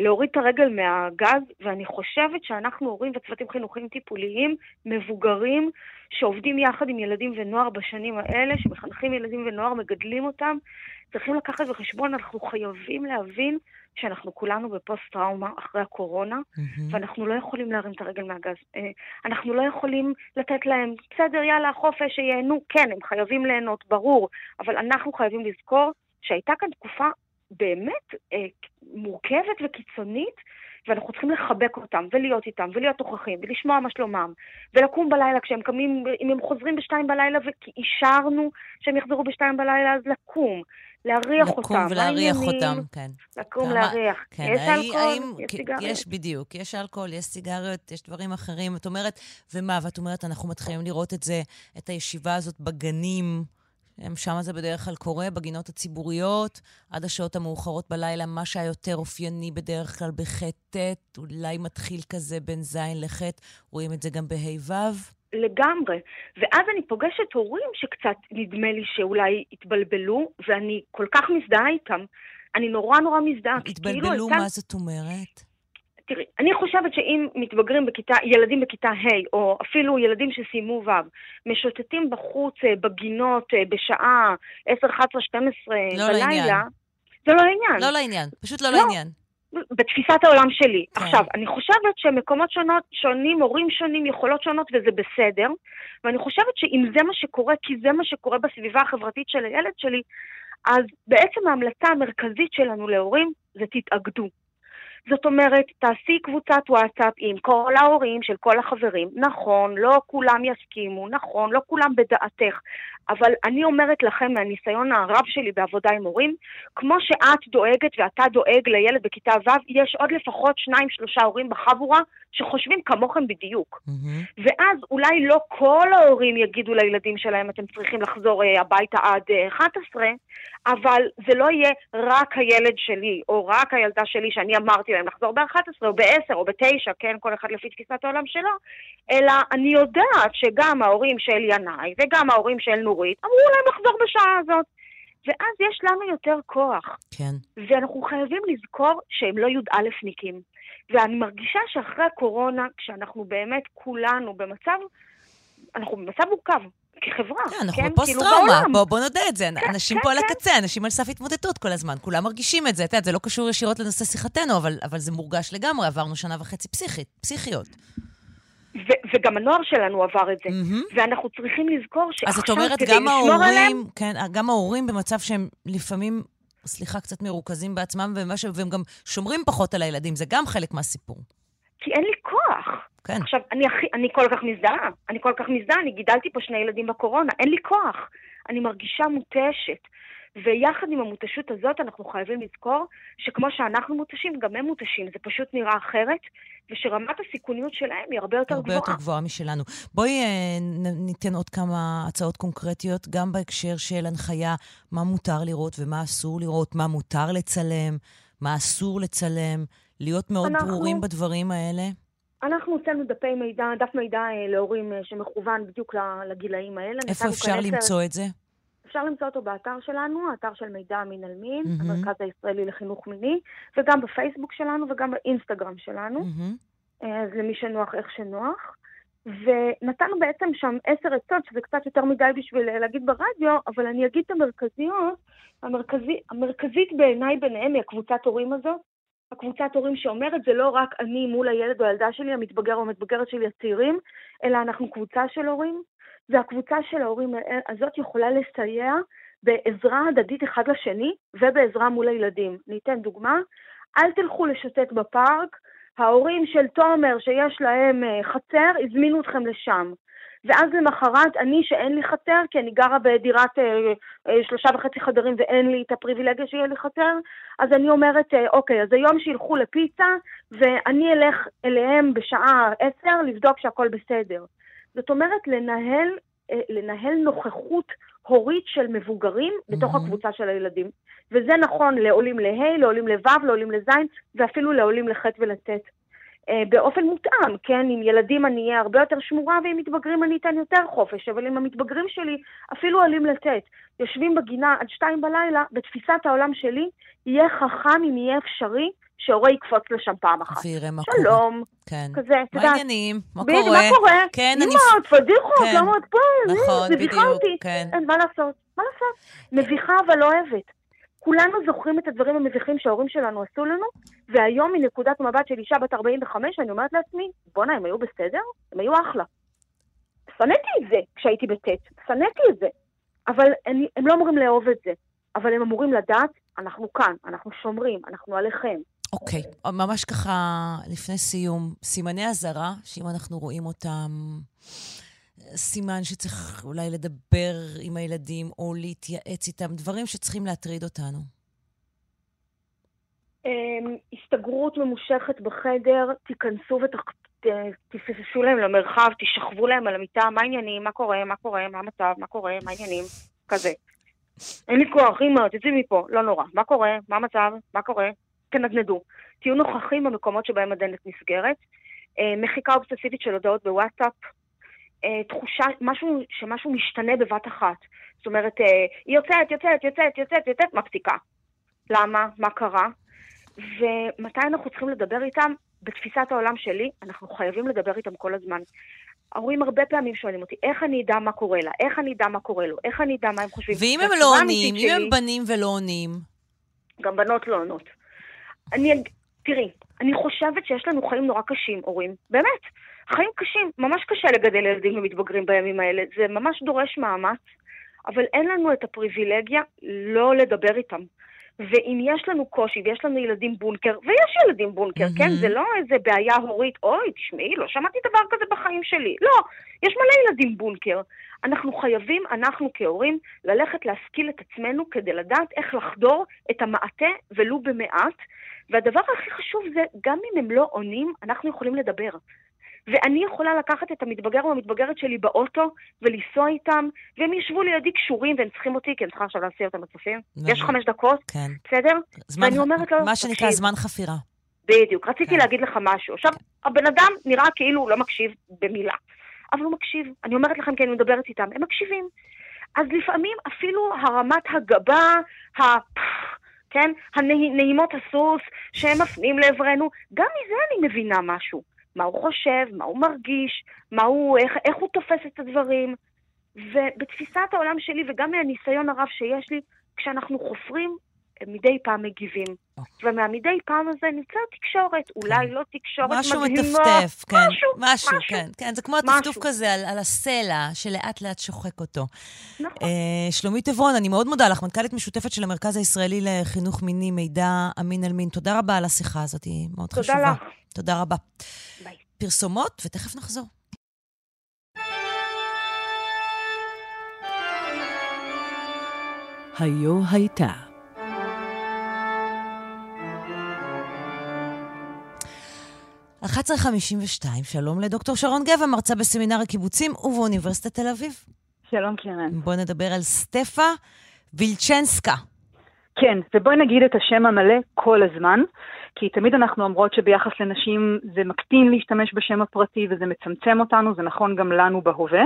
להוריד את הרגל מהגז, ואני חושבת שאנחנו הורים וצוותים חינוכיים טיפוליים מבוגרים, שעובדים יחד עם ילדים ונוער בשנים האלה, שמחנכים ילדים ונוער, מגדלים אותם, צריכים לקחת בחשבון, אנחנו חייבים להבין שאנחנו כולנו בפוסט-טראומה אחרי הקורונה, ואנחנו לא יכולים להרים את הרגל מהגז. אנחנו לא יכולים לתת להם, בסדר, יאללה, חופש, שיהנו, כן, הם חייבים ליהנות, ברור, אבל אנחנו חייבים לזכור שהייתה כאן תקופה באמת מורכבת וקיצונית, ואנחנו צריכים לחבק אותם, ולהיות איתם, ולהיות נוכחים, ולשמוע מה שלומם, ולקום בלילה כשהם קמים, אם הם חוזרים בשתיים בלילה, וכי אישרנו שהם יחזרו בשתיים בלילה, אז לקום ולהריח אותם, כן. יש אלכוהול, יש סיגריות. יש אלכוהול, יש סיגריות, יש דברים אחרים. את אומרת, ואת אומרת, אנחנו מתחילים לראות את זה, את הישיבה הזאת בגנים, שם זה בדרך כלל קורה, בגינות הציבוריות, עד השעות המאוחרות בלילה, מה שהיה יותר אופייני בדרך כלל בחטט, אולי מתחיל כזה בין זין לחט, רואים את זה גם בהיוויו. לגמרי. ואז אני פוגשת הורים שקצת נדמה לי שאולי התבלבלו, ואני כל כך מזדהה איתם. אני נורא מזדהה. התבלבלו, מה זאת אומרת? תראי, אני חושבת שאם מתבגרים ילדים בכיתה ה' או אפילו ילדים שסיימו ו' משוטטים בחוץ, בגינות, בשעה 10, 11, 12 בלילה, זה לא לעניין. לא לעניין, פשוט לא לעניין. בתפיסת העולם שלי. עכשיו, אני חושבת שמקומות שונים, הורים שונים, יכולות שונות, וזה בסדר. ואני חושבת שאם זה מה שקורה, כי זה מה שקורה בסביבה החברתית של הילד שלי, אז בעצם ההמלצה המרכזית שלנו להורים זה תתאגדו. זאת אומרת, תעשי קבוצת וואטסאפ עם כל ההורים של כל החברים. נכון, לא כולם יסכימו, נכון, לא כולם בדעתך. אבל אני אומרת לכם מהניסיון הרב שלי בעבודה עם הורים, כמו שאת דואגת ואתה דואג לילד בכיתה ו', יש עוד לפחות 2-3 הורים בחבורה שחושבים כמוכם בדיוק. ואז אולי לא כל ההורים יגידו לילדים שלהם, אתם צריכים לחזור הביתה עד 11, אבל זה לא יהיה רק הילד שלי, או רק הילדה שלי שאני אמרתי להם לחזור ב-11, או ב-10, או ב-9, כן, כל אחד לפי תפיסת העולם שלו, אלא אני יודעת שגם ההורים של ינאי, וגם ההורים של נורית, אמרו להם לחזור בשעה הזאת. ואז יש לנו יותר כוח. כן. ואנחנו חייבים לזכור שהם לא י"א ניקים. ואני מרגישה שאחרי הקורונה, כשאנחנו באמת כולנו במצב, אנחנו במצב מורכב. כחברה. כן, אנחנו בפוסט-טראומה, בוא נודה את זה. אנשים פה על הקצה, אנשים על סף התמודדות כל הזמן, כולם מרגישים את זה, זה לא קשור ישירות לנושא שיחתנו, אבל זה מורגש לגמרי, עברנו 1.5 פסיכיות. וגם הנוער שלנו עבר את זה, ואנחנו צריכים לזכור שעכשיו כדי לשמור עליהם... גם ההורים במצב שהם לפעמים, סליחה, קצת מרוכזים בעצמם, והם גם שומרים פחות על הילדים, זה גם חלק מהסיפור. כי אין לי כוח. כן. עכשיו, אני כל כך מזדהה. אני גידלתי פה 2 ילדים בקורונה. אין לי כוח. אני מרגישה מותשת. ויחד עם המותשות הזאת, אנחנו חייבים לזכור שכמו שאנחנו מותשים, גם הם מותשים. זה פשוט נראה אחרת, ושרמת הסיכוניות שלהם היא הרבה יותר גבוהה. הרבה יותר גבוהה משלנו. בואי ניתן עוד כמה הצעות קונקרטיות, גם בהקשר של הנחיה, מה מותר לראות ומה אסור לראות, מה מותר לצלם, מה אסור לצלם, להיות מאוד ברורים בדברים האלה. אנחנו עושים דף מידע להורים שמכוון בדיוק לגילאים האלה. איפה אפשר למצוא את זה? אפשר למצוא אותו באתר שלנו, האתר של מידע מין על מין, המרכז הישראלי לחינוך מיני, וגם בפייסבוק שלנו וגם באינסטגרם שלנו, אז למי שנוח איך שנוח. ונתנו בעצם שם 10 עצות, שזה קצת יותר מדי בשביל להגיד ברדיו, אבל אני אגיד את המרכזיות, המרכזית בעיניי ביניהם היא הקבוצת הורים הזאת, הקבוצת הורים שאומרת, זה לא רק אני מול הילד או הילדה שלי, המתבגר או המתבגרת שלי הצעירים, אלא אנחנו קבוצה של הורים, והקבוצה של ההורים הזאת יכולה לסייע בעזרה הדדית אחד לשני, ובעזרה מול הילדים. ניתן דוגמה, אל תלכו לשוטט בפארק, ההורים של תומר שיש להם חצר, הזמינו אתכם לשם. ואז למחרת, אני שאין לי חצר, כי אני גרה בדירת 3.5 חדרים ואין לי את הפריבילגיה שיהיה לי חצר, אז אני אומרת, אוקיי, אז היום שילכו לפיצה, ואני אלך אליהם בשעה 10 לבדוק שהכל בסדר. זאת אומרת, לנהל נוכחות הורית של מבוגרים בתוך הקבוצה של הילדים. וזה נכון לעולים להי, לעולים לבב, לעולים לזין, ואפילו לעולים לחט ולתת. באופן מותאם, כן, עם ילדים אני אהיה הרבה יותר שמורה, ועם מתבגרים אני אתן יותר חופש, אבל עם המתבגרים שלי אפילו עולים לתת. יושבים בגינה עד 2 בלילה, בתפיסת העולם שלי, יהיה חכם אם יהיה אפשרי, שהורי יקפוץ לשם פעם אחת. ויראה מה קורה. שלום. כן. כזה, תדע. מה עניינים? מה קורה? בדיוק, מה קורה? כן, אני... אימא, תפדיחו, כן. למה את פה? נכון, בדיוק, אותי. כן. אין מה לעשות, מה לעשות? מביכה אבל אוהבת. כולנו זוכרים את הדברים המביכים שההורים שלנו עשו לנו, והיום מנקודת מבט של אישה בת 45, אני אומרת לעצמי, בונה, הם היו בסדר? הם היו אחלה. סניתי את זה כשהייתי בטט, סניתי את זה. אבל הם לא אמורים לאהוב את זה, אבל הם אמורים לדעת, אנחנו כאן, אנחנו שומרים, אנחנו עליכם. אוקיי, ממש ככה לפני סיום, סימני הזרה, שאם אנחנו רואים אותם, סימן שצריך אולי לדבר עם הילדים או להתייעץ איתם, דברים שצריכים להטריד אותנו. הסתגרות ממושכת בחדר, תיכנסו ותפססו להם למרחב, תשכבו להם על המיטה, מה העניינים, מה קורה, מה קורה, מה המצב, מה קורה, מה העניינים, כזה. אין לי כוח, אימא, תצאי מפה, לא נורא, מה קורה, מה המצב, מה קורה, תנדנדו. תהיו נוכחים במקומות שבהם הדלת נסגרת, מחיקה אובססיבית של הודעות בוואטסאפ, תחושה, שמשהו משתנה בבת אחת. זאת אומרת, היא יוצאת, מפסיקה. למה? מה קרה? ומתי אנחנו צריכים לדבר איתם? בתפיסת העולם שלי, אנחנו חייבים לדבר איתם כל הזמן. ההורים הרבה פעמים שואלים אותי, איך אני אדע מה קורה לה? איך אני אדע מה קורה לו? איך אני אדע מה הם חושבים? ואם הם לא עונים, אם הם בנים ולא עונים? גם בנות לא עונות. תראי, אני חושבת שיש לנו חיים נורא קשים, הורים. באמת. חיים קשים, ממש קשה לגדל ילדים ומתבגרים בימים האלה, זה ממש דורש מאמץ, אבל אין לנו את הפריבילגיה לא לדבר איתם. ואם יש לנו קושי, ויש לנו ילדים בונקר, ויש ילדים בונקר, כן? זה לא איזה בעיה הורית, אוי, תשמעי, לא שמעתי דבר כזה בחיים שלי. לא, יש מלא ילדים בונקר. אנחנו חייבים, אנחנו כהורים, ללכת להשכיל את עצמנו כדי לדעת איך לחדור את המעטה ולו במעט, והדבר הכי חשוב זה, גם אם הם לא עונים, אנחנו יכולים לדבר. ואני יכולה לקחת את המתבגר או המתבגרת שלי באוטו, ולנסוע איתם, והם ישבו לידי קשורים, והם צריכים אותי, כי הם צריכים עכשיו להסיע אותם הצופים. יש 5 דקות, כן. בסדר? ואני אומרת לו... מה שנקרא זמן חפירה. בדיוק, רציתי להגיד לך משהו. עכשיו, הבן אדם נראה כאילו הוא לא מקשיב במילה. אבל הוא מקשיב. אני אומרת לכם כי אני מדברת איתם, הם מקשיבים. אז לפעמים אפילו הרמת הגבה, כן? הנעימות הסוס, שהם מפנים לעברנו, גם מזה אני מבינה משהו. מה הוא חושב, מה הוא מרגיש, איך הוא תופס את הדברים. ובתפיסת העולם שלי, וגם מהניסיון הרב שיש לי, כשאנחנו חופרים, מדי פעם מגיבים. ומהמדי פעם הזה נמצא תקשורת, אולי לא תקשורת מדהימה. משהו מטפטף, כן. משהו, כן. זה כמו הטפטוף כזה על הסלע, שלאט לאט שוחק אותו. נכון. שלומית אברון, אני מאוד מודה לך, מנכ"לית משותפת של המרכז הישראלי לחינוך מיני, מידע אמין אל מין. תודה רבה על השיחה הזאת, היא מאוד חשובה. תודה לך. תודה רבה. ביי. פרסומות, ותכף נחזור. היו הייתה. ב-11:52, שלום לדוקטור שרון גבע, מרצה בסמינר הקיבוצים ובאוניברסיטת תל אביב. שלום קרן. בוא נדבר על סטפה וילצ'נסקה. כן, ובואי נגיד את השם המלא כל הזמן, כי תמיד אנחנו אומרות שביחס לנשים זה מקטין להשתמש בשם הפרטי וזה מצמצם אותנו, זה נכון גם לנו בהווה,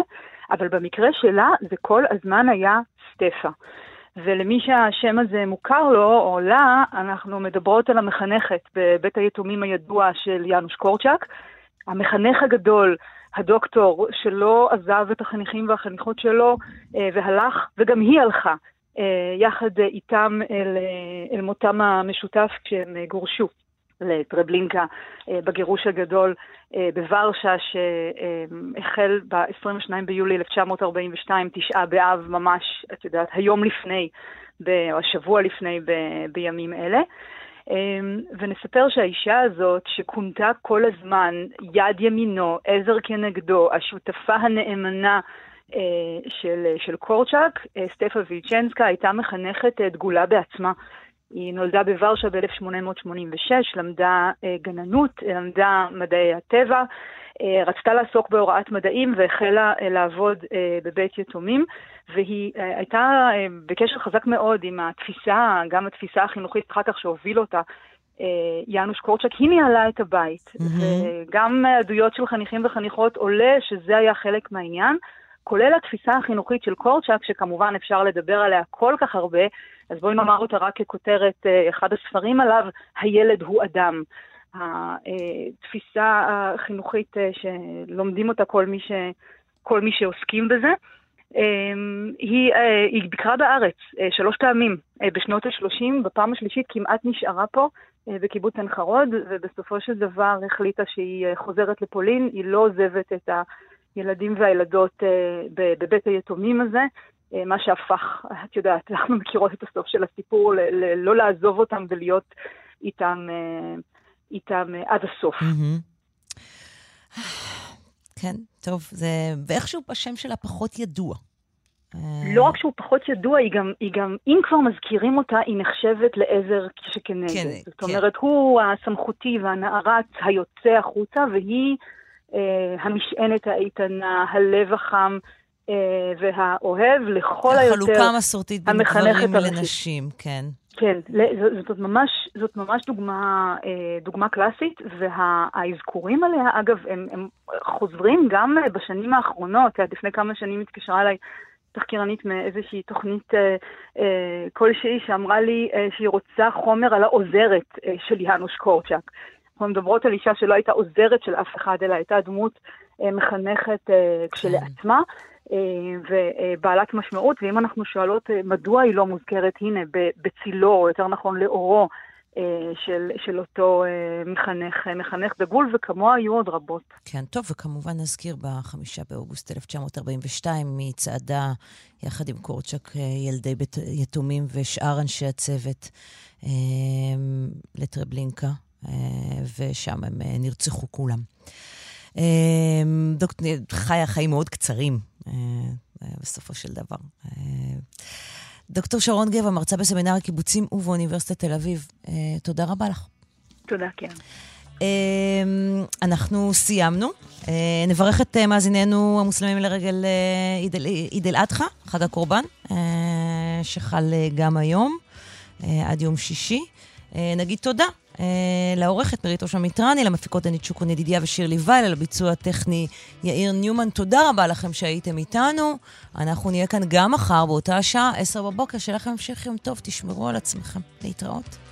אבל במקרה שלה זה כל הזמן היה סטפה. ולמי שהשם הזה מוכר לו או לה, אנחנו מדברות על המחנכת בבית היתומים הידוע של יאנוש קורצ'אק, המחנך הגדול, הדוקטור שלא עזב את החניכים והחניכות שלו והלך, וגם היא הלכה. יחד איתם אל מותם המשותף כשהם גורשו. לטרבלינקה בגירוש הגדול בוורשה שהחל ב-22 ביולי 1942, 9 באב ממש, את יודעת, היום לפני, או השבוע לפני בימים אלה. ונספר שהאישה הזאת שכונתה כל הזמן יד ימינו, עזר כנגדו, השותפה הנאמנה של קורצ'אק, סטפה וילצ'נסקה, הייתה מחנכת דגולה בעצמה. היא נולדה בוורשה ב-1886, למדה גננות, למדה מדעי הטבע, רצתה לעסוק בהוראת מדעים והחלה לעבוד בבית יתומים, והיא הייתה בקשר חזק מאוד עם התפיסה, גם התפיסה החינוכית אחר כך שהוביל אותה, יאנוש קורצ'ק, היא ניהלה את הבית. וגם עדויות של חניכים וחניכות עולה שזה היה חלק מהעניין, כולל התפיסה החינוכית של קורצ'אק, שכמובן אפשר לדבר עליה כל כך הרבה, אז בואי נאמר אותה רק ככותרת, אחד הספרים עליו, הילד הוא אדם. התפיסה החינוכית שלומדים אותה כל מי שעוסקים בזה, היא ביקרה בארץ 3 פעמים בשנות ה-30, בפעם השלישית כמעט נשארה פה בקיבוץ עין חרוד, ובסופו של דבר החליטה שהיא חוזרת לפולין, היא לא עוזבת את הילדים והילדות בבית היתומים הזה, מה שהפך, את יודעת, אנחנו מכירות את הסוף של הסיפור, לא לעזוב אותם ולהיות איתם עד הסוף. כן, טוב, זה ואיכשהו בשם שלה פחות ידוע. לא רק שהוא פחות ידוע, היא גם, אם כבר מזכירים אותה, היא נחשבת לעזר שכנגד. זאת אומרת, הוא הסמכותי והנערץ היוצא החוצה, והיא המשענת האיתנה, הלב החם, והאוהב לכל היותר. החלוקה המסורתית בין גברים לנשים, כן. כן, זאת ממש דוגמה קלאסית, והאזכורים עליה, אגב, הם חוזרים גם בשנים האחרונות. לפני כמה שנים התקשרה אליי תחקירנית מאיזושהי תוכנית כלשהי שאמרה לי שהיא רוצה חומר על העוזרת של יאנוש קורצ'אק. אנחנו מדברות על אישה שלא הייתה עוזרת של אף אחד, אלא הייתה דמות מחנכת כשלעצמה. ובעלת משמעות, ואם אנחנו שואלות מדוע היא לא מוזכרת, הנה, בצילו, יותר נכון לאורו, של אותו מחנך דגול, וכמוה היו עוד רבות. כן, טוב, וכמובן נזכיר ב5 באוגוסט 1942, מצעדה יחד עם קורצ'אק, ילדי בית יתומים ושאר אנשי הצוות לטרבלינקה, ושם הם נרצחו כולם. חיה חיים מאוד קצרים בסופו של דבר. דוקטור שרון גבע, מרצה בסמינר הקיבוצים ובאוניברסיטת תל אביב, תודה רבה לך. תודה, כן. אנחנו סיימנו, נברך את מאזיננו המוסלמים לרגל עיד אל אדחה, חג הקורבן, שחל גם היום עד יום שישי. נגיד תודה לעורכת מירית אושם מיטרני, למפיקות דנית שוקון ידידיה ושיר ליוייל, לביצוע הטכני יאיר ניומן. תודה רבה לכם שהייתם איתנו. אנחנו נהיה כאן גם מחר באותה השעה, 10 בבוקר. שלכם המשך יום טוב, תשמרו על עצמכם. להתראות.